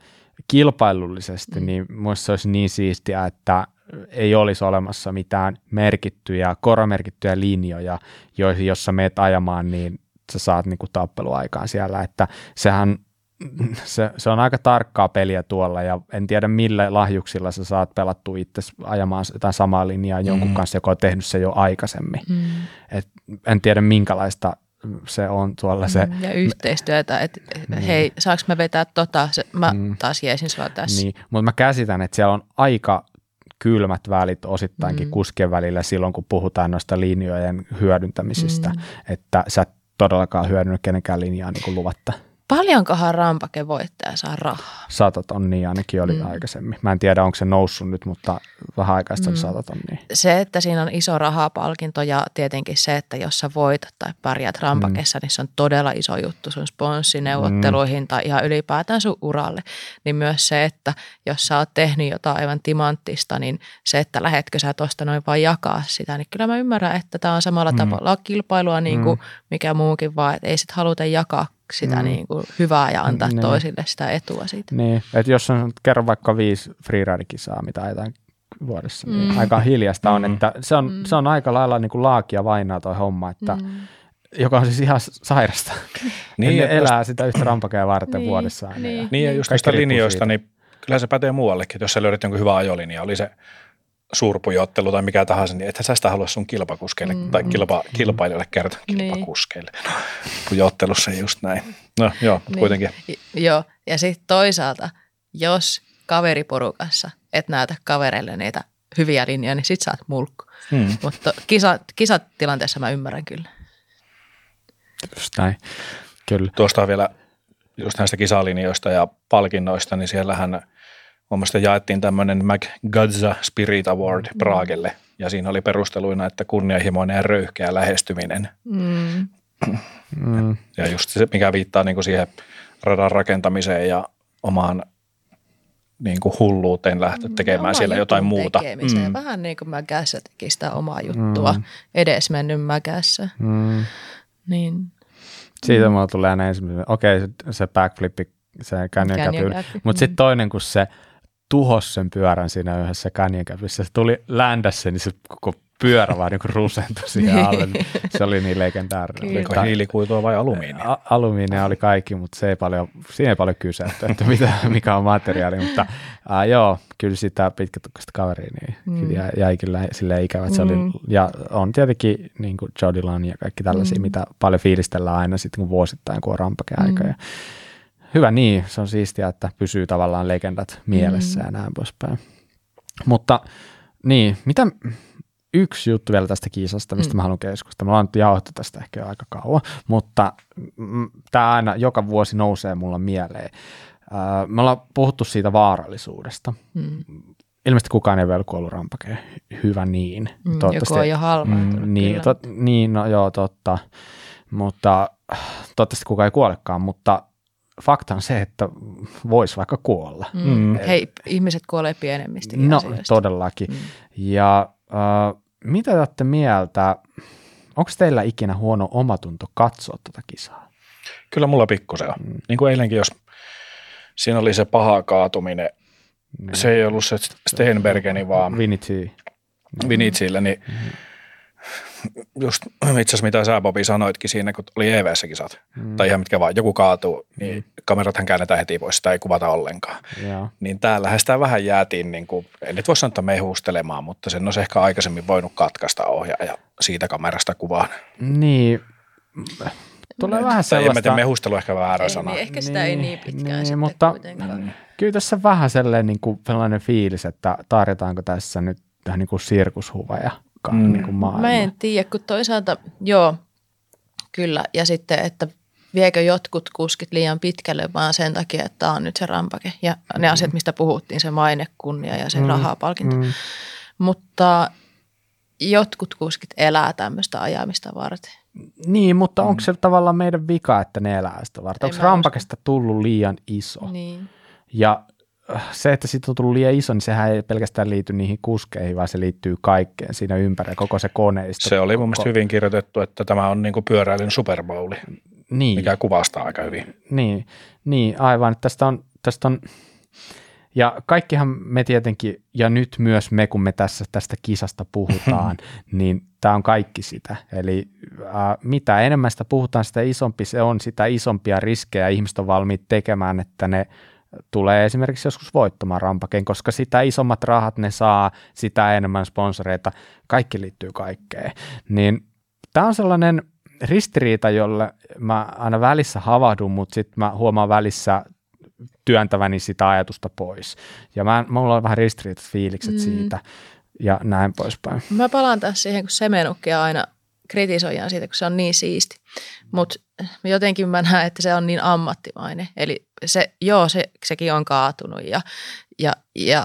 kilpailullisesti niin musta se olisi niin siistiä, että ei olisi olemassa mitään merkittyjä, koromerkittyjä linjoja, joissa meet ajamaan, niin sä saat niinku tappeluaikaan siellä, että sehän Se, se on aika tarkkaa peliä tuolla ja en tiedä millä lahjuksilla sä saat pelattua itse ajamaan jotain samaa linjaa jonkun mm. kanssa, joka on tehnyt se jo aikaisemmin. Mm. Et en tiedä minkälaista se on tuolla se. Ja yhteistyötä, että niin. Hei, saanko mä vetää tota, se, mä mm. taas jäisin sua tässä. Niin, mutta mä käsitän, että siellä on aika kylmät välit osittainkin mm. kuskien välillä silloin, kun puhutaan noista linjojen hyödyntämisistä, mm. että sä et todellakaan hyödynnä kenenkään linjaa niin kuin luvatta. Paljonkohan rampake voittaja saa rahaa? sata tonnia ainakin oli mm. aikaisemmin. Mä en tiedä, onko se noussut nyt, mutta vähän aikaista mm. sata tonnia. Se, että siinä on iso rahapalkinto ja tietenkin se, että jos sä voitat tai pärjät rampakessa, mm. niin se on todella iso juttu sun sponssineuvotteluihin mm. tai ihan ylipäätään sun uralle. Niin myös se, että jos sä oot tehnyt jotain aivan timanttista, niin se, että lähetkö sä tosta noin vaan jakaa sitä, niin kyllä mä ymmärrän, että tää on samalla mm. tavalla kilpailua niin kuin mm. mikä muukin vaan, että ei sit haluta jakaa sitä mm. niin kuin hyvää ja antaa niin. toisille sitä etua siitä. Niin, että jos on kerran vaikka viisi freeride-kisaa, mitä ajetaan vuodessa, niin mm. aika hiljasta on, mm. että se on, mm. se on aika lailla niin kuin laakia vainaa toi homma, että, mm. joka on siis ihan sairasta. Niin, ne elää just sitä yhtä rampakea varten niin, vuodessa aina. Niin, ja niin ja just näistä linjoista, siitä. Niin kyllä se pätee muuallekin, jos sä löydät jonkun hyvän ajolinja, oli se suurpujoottelu tai mikä tahansa, niin ethän sä sitä halua sun kilpakuskeille mm. tai kilpa, kilpailijoille kertoa kilpakuskeille. No, pujoottelussa just näin. No joo, niin. kuitenkin. Joo, ja sitten toisaalta, jos kaveriporukassa et näytä kavereille niitä hyviä linjoja, niin sit sä oot mulkku. Mm. Mutta kisa, kisatilanteessa mä ymmärrän kyllä. Just näin, kyllä. Tuosta vielä just näistä kisalinjoista ja palkinnoista, niin siellähän mun mielestä jaettiin tämmöinen MacGudza Spirit Award Bragelle, ja siinä oli perusteluina, että kunnianhimoinen ja röyhkeä lähestyminen. Mm. Mm. Ja just se, mikä viittaa niin kuin siihen radan rakentamiseen ja omaan niin kuin hulluuteen lähteä tekemään mm. siellä jotain muuta. Mm. Vähän niin kuin MacGudza teki sitä omaa juttua, mm. edesmennyt MacGudza. Mm. Niin. Siitä mm. mulla tulee aina ensimmäisenä, okei okay, se, se backflippi, se kännykäpy, mutta sitten toinen kuin se tuhos sen pyörän siinä yhdessä känjenkäpissä. Se tuli ländässä, niin se koko pyörä vaan niin kuin rusentui siihen alle. Se oli niin legendaarinen. Oliko hiilikuitua vai alumiinia? A- alumiinia oli kaikki, mutta se ei paljon, siinä ei paljon kyselty, että mitä, mikä on materiaali. Mutta äh, joo, kyllä sitä pitkätukkaista kaveria niin mm. jäi kyllä silleen ikävä. Se mm. oli, ja on tietenkin niin kuin Jody Lan ja kaikki tällaisia, mm. mitä paljon fiilistellään aina sitten kun vuosittain, kun on rampakeaika. Mm. Hyvä niin, se on siistiä, että pysyy tavallaan legendat mielessä mm. ja näin poispäin. Mutta niin, mitä yksi juttu vielä tästä kiisasta, mistä mm. mä haluan keskustella. Mä oon nyt jauhtu tästä ehkä jo aika kauan, mutta mm, tää aina joka vuosi nousee mulla mieleen. Äh, me ollaan puhuttu siitä vaarallisuudesta. Mm. Ilmeisesti kukaan ei vielä kuollut rampakeen. Hyvä niin. Mm, joku on jo halvaantunut. Mm, niin, tot, niin, no joo, totta. Mutta toivottavasti kukaan ei kuolekaan, mutta fakta on se, että voisi vaikka kuolla. Mm. Hei, ihmiset kuolee pienemmistäkin no, asioista. No, todellakin. Mm. Ja äh, mitä te olette mieltä, onko teillä ikinä huono omatunto katsoa tätä kisaa? Kyllä mulla pikkusen on. Mm. Niin kuin eilenkin, jos siinä oli se paha kaatuminen, mm. se ei ollut se Steenbergenin vaan Viniciille, mm. Viniciille niin mm. just itse asiassa mitä sä Bobi sanoitkin siinä, kun oli E V:ssä kisat, mm. tai ihan mitkä vaan, joku kaatuu, niin mm. kamerathan käännetään heti pois, sitä ei kuvata ollenkaan. Yeah. Niin täällähän sitä vähän jäätiin, niin kuin, en nyt voi sanoa, että mehustelemaan, mutta sen olisi ehkä aikaisemmin voinut katkaista ohjaaja siitä kamerasta kuvaan. Niin, tulee vähän sellaista. Tai en tiedä, mehustelu ehkä väärä sana. Niin, ehkä sitä ei niin pitkään niin, sitten mutta kuitenkaan. Kyllä tässä vähän sellainen, niin kuin, sellainen fiilis, että tarjotaanko tässä nyt tähän niin kuin sirkushuva ja Mm. niin mä en tiedä, kun toisaalta, joo, kyllä. Ja sitten, että viekö jotkut kuskit liian pitkälle vaan sen takia, että tämä on nyt se rampake. Ja ne mm. asiat, mistä puhuttiin, se mainekunnia ja se mm. rahapalkinto. Mm. Mutta jotkut kuskit elää tämmöistä ajamista varten. Niin, mutta mm. onko se tavallaan meidän vika, että ne elää sitä varten? Onko rampakesta tullut liian iso? Niin. Ja se, että siitä on tullut liian iso, niin sehän ei pelkästään liity niihin kuskeihin, vaan se liittyy kaikkeen siinä ympärillä, koko se koneisto. Se oli mun mielestä hyvin kirjoitettu, että tämä on niin kuin pyöräilyn Super Bowl, niin. mikä kuvastaa aika hyvin. Niin, niin aivan. Tästä on, tästä on, ja kaikkihan me tietenkin, ja nyt myös me, kun me tässä, tästä kisasta puhutaan, niin tämä on kaikki sitä. Eli äh, mitä enemmän sitä puhutaan, sitä isompi se on, sitä isompia riskejä ihmiset on valmiit tekemään, että ne tulee esimerkiksi joskus voittamaan rampakeen, koska sitä isommat rahat ne saa, sitä enemmän sponsoreita, kaikki liittyy kaikkeen. Niin tämä on sellainen, ristiriita, jolle mä aina välissä havahdun, mutta sitten mä huomaan välissä työntäväni sitä ajatusta pois. Ja mä, mulla on vähän ristiriitat fiilikset mm. siitä ja näin poispäin. Mä palaan taas siihen, kun Semenukkia aina kritisoidaan siitä, kun se on niin siisti. Mutta jotenkin mä näen, että se on niin ammattimainen. Eli se, joo, se, sekin on kaatunut ja, ja, ja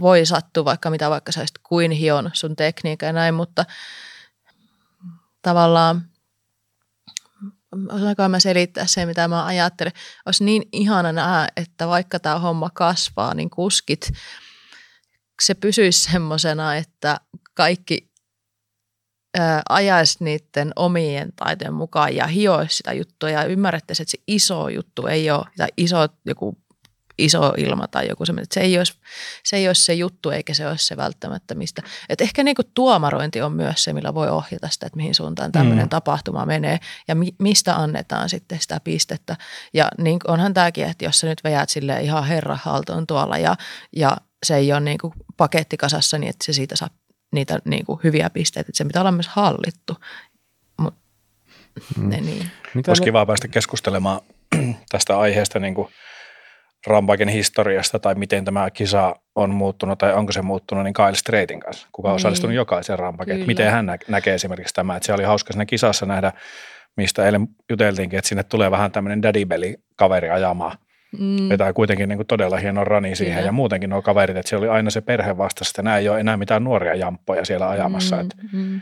voi sattua vaikka mitä, vaikka sä olisit kuin hion sun tekniikka ja näin, mutta tavallaan osaanko mä selittää se, mitä mä ajattelen. Olisi niin ihana nähdä, että vaikka tämä homma kasvaa, niin kuskit, se pysyisi semmoisena, että kaikki ää, ajaisi niiden omien taitojen mukaan ja hioisi sitä juttua ja ymmärrettäisiin, että se iso juttu ei ole, tai iso, joku iso ilma tai joku semmoinen, että se ei olisi se, ei olisi se juttu eikä se olisi se välttämättä mistä. Et ehkä niin kuin tuomarointi on myös se, millä voi ohjata sitä, että mihin suuntaan tämmöinen mm. tapahtuma menee ja mi- mistä annetaan sitten sitä pistettä. Ja niin onhan tämäkin, että jos sä nyt vejät silleen ihan herrahaltoon tuolla ja, ja se ei ole niin kuin pakettikasassa, niin että se siitä saa niitä niin kuin hyviä pisteitä, että se pitää olla myös hallittu. Mut, mm. ne niin. Olisi kivaa päästä keskustelemaan tästä aiheesta niin kuin rampaken historiasta tai miten tämä kisa on muuttunut tai onko se muuttunut, niin Kyle Straightin kanssa, kuka on osallistunut jokaisen rampakeen. Miten hän nä- näkee esimerkiksi tämä, että se oli hauska siinä kisassa nähdä, mistä eilen juteltiinkin, että sinne tulee vähän tämmöinen daddy-belly-kaveri ajamaan. Mm. Vetää kuitenkin niin kuin todella hieno rani siihen yeah. ja muutenkin nuo kaverit, että siellä oli aina se perhe vastassa, että nämä ei ole enää mitään nuoria jamppoja siellä ajamassa. Mm, että. Mm.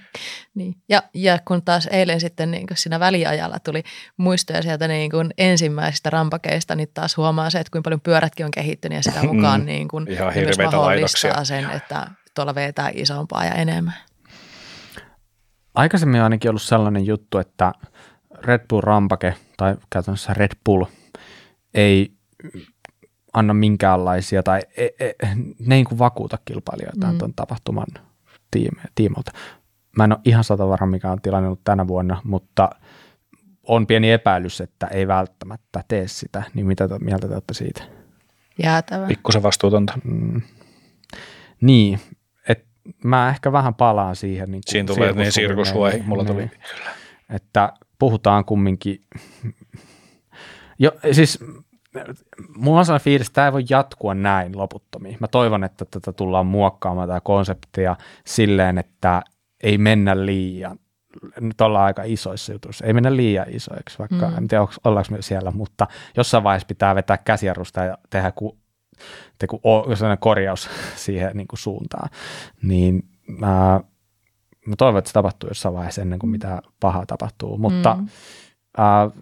Niin. Ja, ja kun taas eilen sitten niin siinä väliajalla tuli muistoja sieltä niin kuin ensimmäisistä rampakeista, niin taas huomaa se, että kuinka paljon pyörätkin on kehittynyt ja sitä mukaan mm. niin kuin myös mahdollistaa sen, että tuolla vetää isompaa ja enemmän. Aikaisemmin on ainakin ollut sellainen juttu, että Red Bull rampake tai käytännössä Red Bull ei anna minkäänlaisia tai ei, ei, ne ei kuin vakuuta kilpailijoitaan mm. tuon tapahtuman tiimoilta. Mä en ole ihan sata varma, mikä on tilanne ollut tänä vuonna, mutta on pieni epäilys, että ei välttämättä tee sitä. Niin mitä te, mieltä te olette siitä? Jäätävä. Pikkusen vastuutonta. Mm. Niin, että mä ehkä vähän palaan siihen. Niin siinä tulee niin sirkushuoihin, mulla tuli. Niin, että puhutaan kumminkin. Jo, siis mulla on sellainen fiilis, että tämä ei voi jatkua näin loputtomiin. Mä toivon, että tätä tullaan muokkaamaan tätä konseptia silleen, että ei mennä liian, nyt ollaan aika isoissa jutuissa, ei mennä liian isoiksi, vaikka mm. en tiedä ollaanko me siellä, mutta jossain vaiheessa pitää vetää käsijarrusta ja tehdä ku, te ku, o, sellainen korjaus siihen niin kuin suuntaan. Niin ää, mä toivon, että se tapahtuu jossain vaiheessa ennen kuin mitä pahaa tapahtuu, mutta mm. Äh,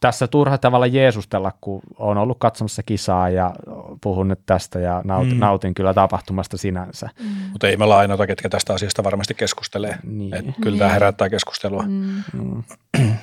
tässä turha tavalla jeesustella, kun olen ollut katsomassa kisaa ja puhun nyt tästä ja nautin, mm. nautin kyllä tapahtumasta sinänsä. Mm. Mutta ei me lainata, ketkä tästä asiasta varmasti keskustelee. Niin. Et kyllä niin. Tämä herättää keskustelua. Mm. Mm.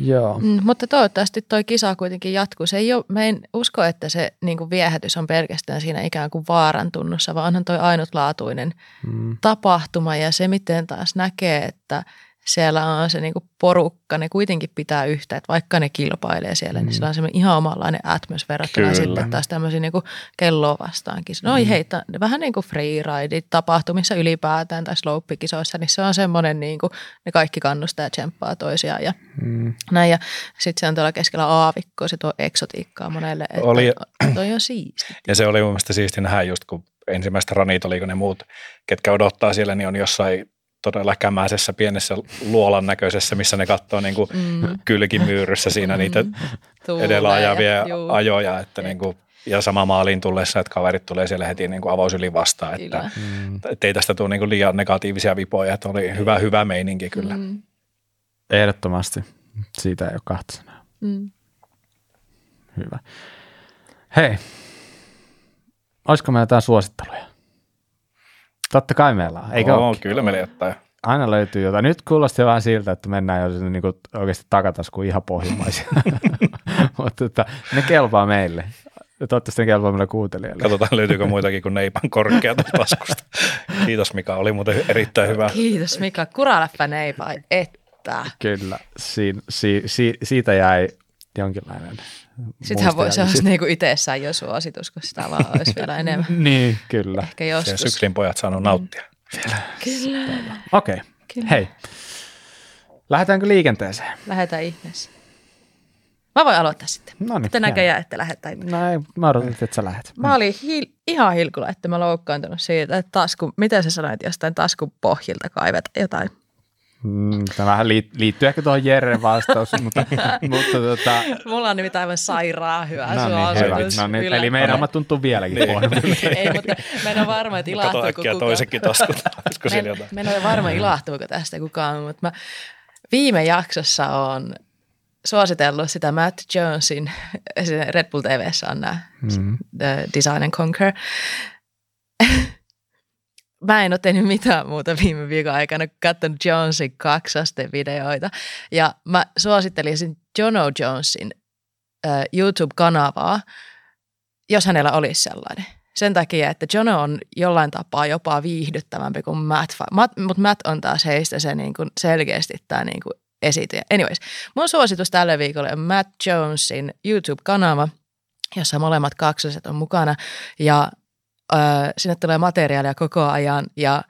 Joo. Mm, mutta toivottavasti toi kisa kuitenkin jatkuu. Se ei ole, mä en usko, että se niin kuin viehätys on pelkästään siinä ikään kuin vaaran tunnossa, vaan onhan toi ainutlaatuinen mm. tapahtuma ja se, miten taas näkee, että siellä on se niinku porukka, ne kuitenkin pitää yhtä, että vaikka ne kilpailee siellä, mm. niin siellä on semmoinen ihan omanlainen atmos verrattuna sitten taas tämmöisiä niinku kelloa vastaankin. No mm. hei, t- vähän niin kuin freeride tapahtumissa ylipäätään tai slope-kisoissa, niin se on semmoinen niinku, ne kaikki kannustaa ja tsemppaa toisiaan ja mm. näin. Ja sitten se on tuolla keskellä aavikkoa, se tuo eksotiikkaa monelle, että oli, toi on siisti. Ja se oli mun mielestä siisti nähdä just, kun ensimmäistä ranit oli, kun ne muut, ketkä odottaa siellä, niin on jossain todella kämäisessä pienessä luolan näköisessä, missä ne katsoo niin kuin mm. kylkimyyryssä siinä niitä mm. edellä ajavia juu. ajoja. Että niin kuin, ja sama maaliin tullessa, että kaverit tulee siellä heti niin kuin avaus yli vastaan. Että, mm. että ei tästä tule niin kuin liian negatiivisia vipoja. Että oli hyvä, hyvä meininki kyllä. Mm. Ehdottomasti. Siitä ei ole kahta sanaa. Mm. Hyvä. Hei, olisiko meillä jotain suositteluja? Totta kai meillä on, eikö oo, kyllä meillä jotain. Aina löytyy jotain. Nyt kuulosti vähän siltä, että mennään jo niin kuin oikeasti takataskuun ihan pohjimmaisia. Mutta että ne kelpaa meille. Toivottavasti ne kelpaa meille kuuntelijalle. Katsotaan, löytyykö muitakin kuin neipan korkea taskusta. Kiitos Mika, oli muuten erittäin hyvä. Kiitos Mika, kuraläppä neipaa, että. Kyllä, siin, si, si, siitä jäi jonkinlainen. Sittenhän voisi olla niin kuin itsessään jo suositus, kun sitä vaan olisi vielä enemmän. Niin, kyllä. Ehkä joskus. Syklin pojat saanut nauttia. Mm. Kyllä. Okei, okay. Hei. Lähdetäänkö liikenteeseen? Lähdetään ihmeessä. Mä voin aloittaa sitten. Noniin. Tänä näköjään, että lähdetään. No ei, mä odotin, että sä lähdet. Mä olin hil- ihan hilkulla, että mä loukkaantunut siitä, että tasku, miten sä sanoit, jostain taskun pohjilta kaivet jotain. Mm, tämähän liittyy ehkä tuohon Jereen vastaus, mutta... mutta tota... Mulla on nimittäin aivan sairaan hyvä no suositus. Niin, no niin, eli meidän hommat tuntuu vieläkin niin. Ei, mutta mä en ole varma, että ilahtuuko kukaan. Kato äkkiä toisekin taskut. Mä en ole varma, ilahtuuko tästä kukaan, mutta mä viime jaksossa on suositellut sitä Matt Jonesin, Red Bull T V:ssä on nämä mm-hmm. Design and Conquer. Mä en ole tehnyt mitään muuta viime viikon aikana, kun katsonut Jonesin kaksasten videoita. Ja mä suosittelisin Jono Jonesin äh, YouTube-kanavaa, jos hänellä olisi sellainen. Sen takia, että Jono on jollain tapaa jopa viihdyttävämpi kuin Matt. Matt mutta Matt on taas heistä se niin kuin selkeästi tämä niin kuin esityjä. Anyways, mun suositus tälle viikolle on Matt Jonesin YouTube-kanava, jossa molemmat kaksoset on mukana ja sinne tulee materiaalia koko ajan ja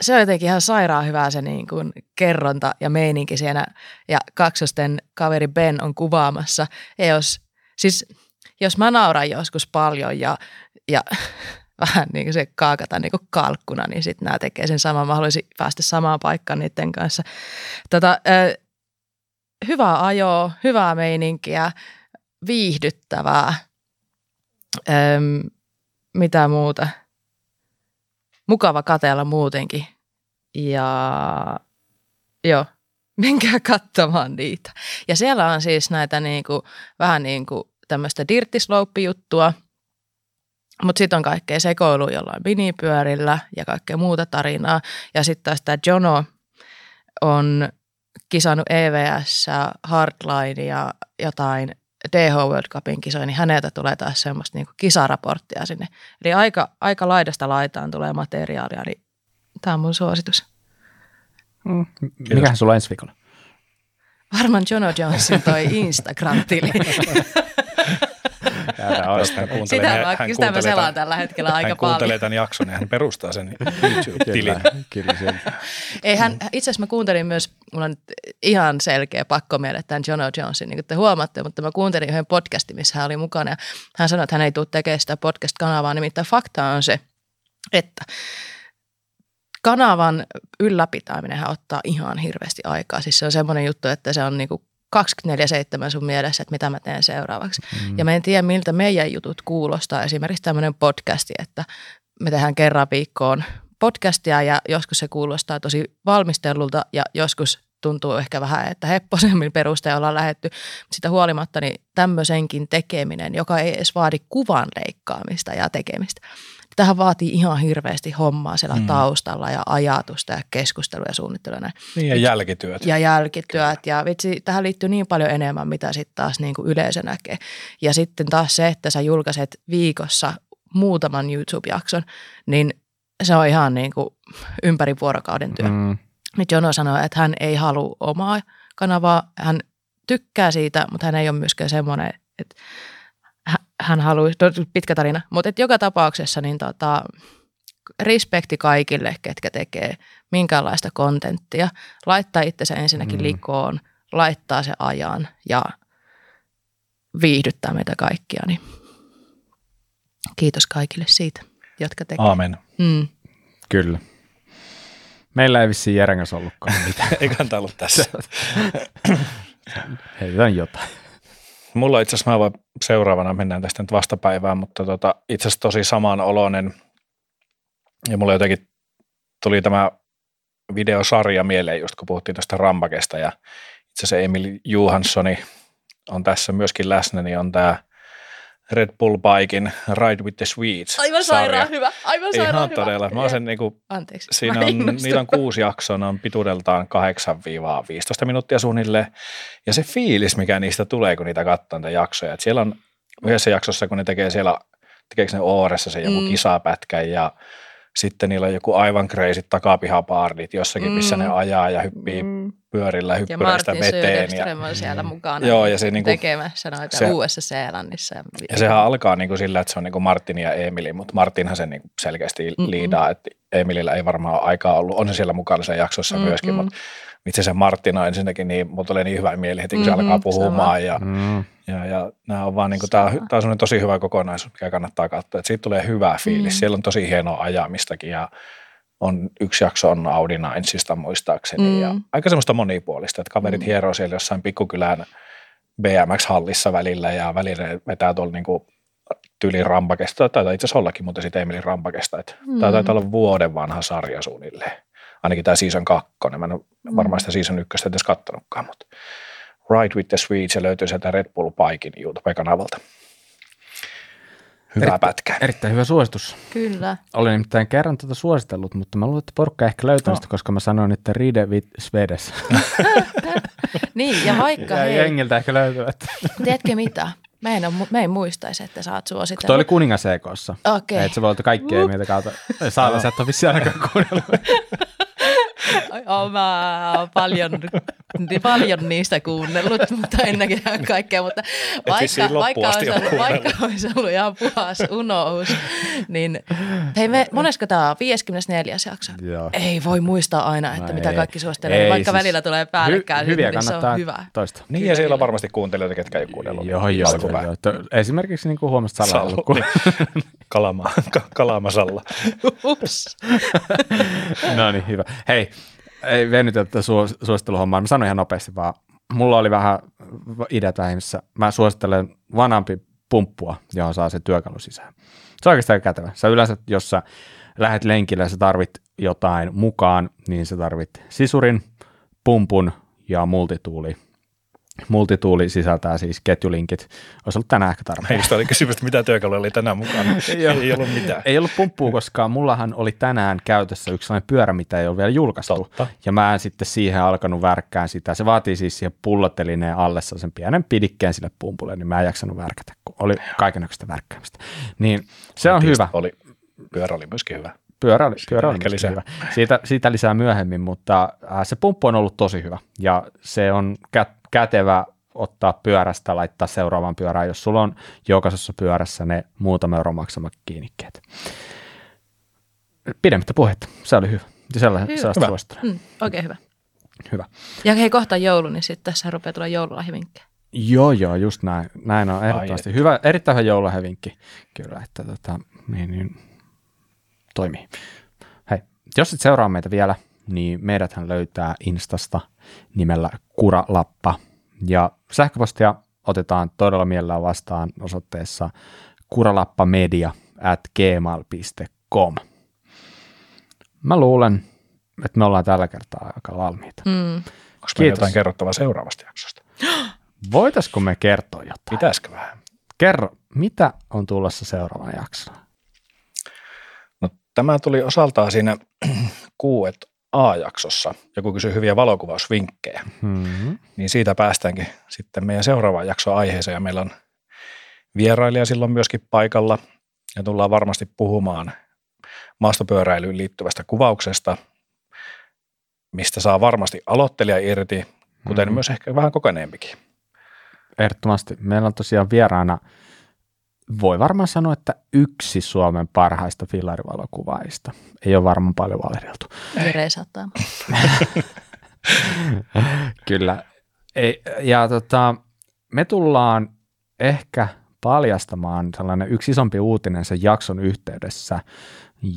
se on jotenkin ihan sairaan hyvää se niin kuin kerronta ja meininki siinä ja kaksosten kaveri Ben on kuvaamassa. Ja jos, siis, jos mä nauran joskus paljon ja, ja vähän niin kuin se kaakataan niin kuin kalkkuna, niin sitten nämä tekee sen saman. Mä haluaisin päästä samaan paikkaan niiden kanssa. Tota, hyvää ajoa, hyvää meininkiä, viihdyttävää. Öm, Mitä muuta? Mukava katsella muutenkin. Ja joo, menkää katsomaan niitä. Ja siellä on siis näitä niinku, vähän niin kuin tämmöistä dirttislouppijuttua, mutta sitten on kaikkea sekoilua jollain minipyörillä ja kaikkea muuta tarinaa. Ja sitten taas tämä Jono on kisannut E V S, hardline ja jotain D H World Cupin kisoja, niin häneltä tulee taas semmoista niinku kisaraporttia sinne. Eli aika, aika laidasta laitaan tulee materiaalia, niin tämä on mun suositus. Mm. Mikähän sulla ensi viikolla? Varmaan Jono Jonesin toi Instagram-tili. Sitä hän, hän sitä mä selaan tällä hetkellä aika paljon. Hän kuuntelee tämän jakson ja hän perustaa sen YouTube-tilin. Itse asiassa mä kuuntelin myös, mulla on nyt ihan selkeä pakko meille tämän Jono Jonesin, niin kuin te huomaatte, mutta mä kuuntelin yhden podcastin, missä hän oli mukana ja hän sanoi, että hän ei tule tekemään sitä podcast-kanavaa, nimittäin fakta on se, että kanavan ylläpitäminenhän ottaa ihan hirveästi aikaa. Siis se on semmoinen juttu, että se on niinku kaksikymmentäneljä seitsemän sun mielessä, että mitä mä teen seuraavaksi. Mm. Ja mä en tiedä, miltä meidän jutut kuulostaa. Esimerkiksi tämmöinen podcasti, että me tehdään kerran viikkoon podcastia ja joskus se kuulostaa tosi valmistellulta ja joskus tuntuu ehkä vähän, että hepposemmin perusteella ollaan lähdetty. Sitä huolimatta niin tämmöisenkin tekeminen, joka ei edes vaadi kuvan leikkaamista ja tekemistä. Tähän vaatii ihan hirveästi hommaa siellä mm. taustalla ja ajatusta ja keskustelua ja suunnittelua. Niin ja jälkityöt. Ja jälkityöt. Kyllä. Ja vitsi, tähän liittyy niin paljon enemmän, mitä sitten taas niin kuin yleisö näkee. Ja sitten taas se, että sä julkaiset viikossa muutaman YouTube-jakson, niin se on ihan niin kuin ympäri vuorokauden työ. Mm. Nyt Jono sanoo, että hän ei halua omaa kanavaa. Hän tykkää siitä, mutta hän ei ole myöskään semmoinen, että hän haluaisi, pitkä tarina, mutta et joka tapauksessa niin tota, respekti kaikille, ketkä tekee minkäänlaista kontenttia. Laittaa itsensä ensinnäkin mm. likoon, laittaa se ajan ja viihdyttää meitä kaikkia. Niin. Kiitos kaikille siitä, jotka tekee. Aamen. Mm. Kyllä. Meillä ei vissiin Jeren kanssa ollutkaan mitään. Eiköhän tämä ollut tässä. Heitän jotain. Mulla itse asiassa, mä vaan seuraavana mennään tästä nyt vastapäivään, mutta tota, itse asiassa tosi samanoloinen. Ja mulla jotenkin tuli tämä videosarja mieleen, just kun puhuttiin tästä rampakesta. Ja itse asiassa Emil Johanssoni on tässä myöskin läsnä, niin on tämä Red Bull Biken Ride with the Swedes. Aivan sairaan hyvä, aivan sairaan Ihan hyvä. Ihan todella. Mä oon sen niinku, Anteeksi, siinä on, niillä on kuusi jaksoa, ne on pituudeltaan kahdeksasta viiteentoista minuuttia suunnilleen. Ja se fiilis, mikä niistä tulee, kun niitä katsoo niitä jaksoja. Et siellä on yhdessä jaksossa, kun ne tekee siellä, tekeekö ne Ooressa sen joku mm. kisapätkän ja sitten niillä on joku aivan kreisit takapihapaardit jossakin, missä mm. ne ajaa ja hyppii mm. pyörillä hyppyräistä veteen. Ja Martin Söderström on siellä mukana joo, ja se, niin kuin, tekemässä noita se, U S A-Seelannissa. Ja, ja sehän alkaa niin kuin sillä, että se on niin kuin Martin ja Emili, mutta Martinhan se niin kuin selkeästi liidaa, että Emilillä ei varmaan ole aikaa ollut. On se siellä mukana sen jaksossa mm-mm. myöskin, mutta itse asiassa Martina ensinnäkin, niin mulla tulee niin hyvä mieli heti, kun se mm-hmm, alkaa puhumaan. Ja, mm. ja, ja, ja nämä on vaan niin kuin, tämä, tämä on semmoinen tosi hyvä kokonaisuus, mikä kannattaa katsoa. Että siitä tulee hyvä fiilis. Mm. Siellä on tosi hienoa ajamistakin ja on yksi jakso on Audi Ninesista muistaakseni. Mm. Ja aika semmoista monipuolista, että kaverit mm. hieroo siellä jossain pikkukylän B M X-hallissa välillä ja välillä vetää tuolla niin kuin tyylin rampakesta. Taitaa itse asiassa ollakin, mutta siitä Emilin rampakesta. Mm. Tämä taitaa olla vuoden vanha sarja suunnilleen. Ainakin tämä season kakkonen. Mä en mm. varmaan sitä season ykköstä edes kattonutkaan, mutta Ride with the Swedes, se löytyy sieltä Red Bull Bikin YouTube-kanavalta. Hyvä Eritt- pätkä. Erittäin hyvä suositus. Kyllä. Olen nimittäin kerran tuota suositellut, mutta mä luulen, että porkka ehkä löytänyt sitä, no. koska mä sanoin, että Ride with Swedes. Niin, ja vaikka hei. Ja jengiltä ehkä löytyvät. Tiedätkö mitä? Mä en, mu- mä en muistaisi, että sä oot suositellut. Toi oli Kuningas E K:ssa. Okei. Okay. Että se voi olla kaikkea uh. mieltä kautta. Salla, sä et ole vissiin ainakaan kuunnellut. Oon mä oon paljon, paljon niistä kuunnellut, mutta en näkään kaikkea, mutta vaikka, vaikka, olisi ollut, vaikka olisi ollut ihan puhas unous, niin hei me, monesko tää on viisikymmentäneljäs jakso? Joo. Ei voi muistaa aina, että no mitä ei. Kaikki suostelee, vaikka siis välillä tulee päällekkäin, hy- niin se on hyvä. Toista. Niin kyllä, ja siellä kyllä on varmasti kuuntelijoita, ketkä ei kuunnellut. Joo, joo. joo. Esimerkiksi niin kuin huomasta Salla-alukku. Kalama, kalama Salla. Ups. No niin, hyvä. Hei. Ei venytä tätä suositteluhommaa. Mä sanoin ihan nopeasti vaan. Mulla oli vähän idea tähän, missä mä suosittelen vanampi pumppua, johon saa se työkalu sisään. Se on oikeastaan kätevä. Sä yleensä, jos sä lähet lenkille ja sä tarvit jotain mukaan, niin sä tarvit sisurin, pumpun ja multituuli. Multituuli sisältää siis ketjulinkit. Olisi ollut tänään ehkä tarpeen. Just oli kysymys, mitä työkalu oli tänään mukana. Ei ollut mitään. Ei ollut pumppua, koska mullahan oli tänään käytössä yksi sellainen pyörä, mitä ei ole vielä julkaistu. Totta. Ja mä en sitten siihen alkanut värkkään sitä. Se vaatii siis siihen pullotelineen alle sen pienen pidikkeen sille pumpulle, niin mä en jaksanut värkätä, kun oli kaikennäköistä värkkäämistä. Niin se on hyvä. Oli, pyörä oli myöskin hyvä. Pyörä oli, pyörä oli myöskin hyvä. Siitä, siitä lisää myöhemmin, mutta se pumppu on ollut tosi hyvä. Ja se on kättä. Kätevä ottaa pyörästä, laittaa seuraavan pyörään, jos sulla on jokaisessa pyörässä ne muutama euro maksamat kiinnikkeet. Pidemmittä puhetta. Se oli hyvä. Sellaista suosittelen. Mm, oikein hyvä. Hyvä. Ja hei, kohta joulu, niin sitten tässä rupeaa tulla joululahjavinkkejä. Joo, joo, just näin. Näin on ehdottomasti. Ai, hyvä, erittäin hyvä joululahjavinkki. Kyllä, että tota, niin, niin, toimii. Hei, jos et seuraa meitä vielä, niin meidäthän löytää Instasta nimellä Kuralappa. Ja sähköpostia otetaan todella mielellään vastaan osoitteessa kuralappamedia at gmail piste com. Mä luulen, että me ollaan tällä kertaa aika valmiita. Mm. Onko meillä jotain kerrottavaa seuraavasta jaksosta? Voitaisko me kertoa jotain? Pitäisikö vähän? Kerro, mitä on tulossa seuraavana jaksona? No, tämä tuli osaltaan siinä kuuet A-jaksossa, joku kysyi hyviä valokuvausvinkkejä, mm-hmm. niin siitä päästäänkin sitten meidän seuraavaan jaksoon aiheeseen, ja meillä on vierailija silloin myöskin paikalla, ja tullaan varmasti puhumaan maastopyöräilyyn liittyvästä kuvauksesta, mistä saa varmasti aloittelija irti, kuten mm-hmm. myös ehkä vähän kokeneempikin. Ehdottomasti. Meillä on tosiaan vieraana, voi varmaan sanoa, että yksi Suomen parhaista fillarivalokuvaaista. Ei ole varmaan paljon valehdeltu. Jere Satamo. Kyllä. Ei, ja tota, me tullaan ehkä paljastamaan sellainen yksi isompi uutinen sen jakson yhteydessä.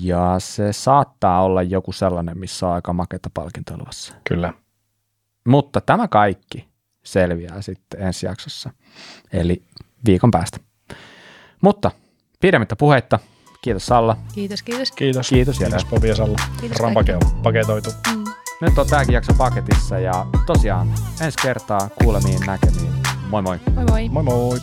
Ja se saattaa olla joku sellainen, missä on aika makeita palkintoa luvassa. Kyllä. Mutta tämä kaikki selviää sitten ensi jaksossa. Eli viikon päästä. Mutta pidemmittä puheitta. Kiitos Salla. Kiitos, kiitos. Kiitos. Kiitos, kiitos Bobi ja Salla. Rampake on paketoitu. Mm. Nyt on tämäkin jakso paketissa ja tosiaan ensi kertaa kuulemiin näkemiin. Moi moi. Moi moi. Moi moi.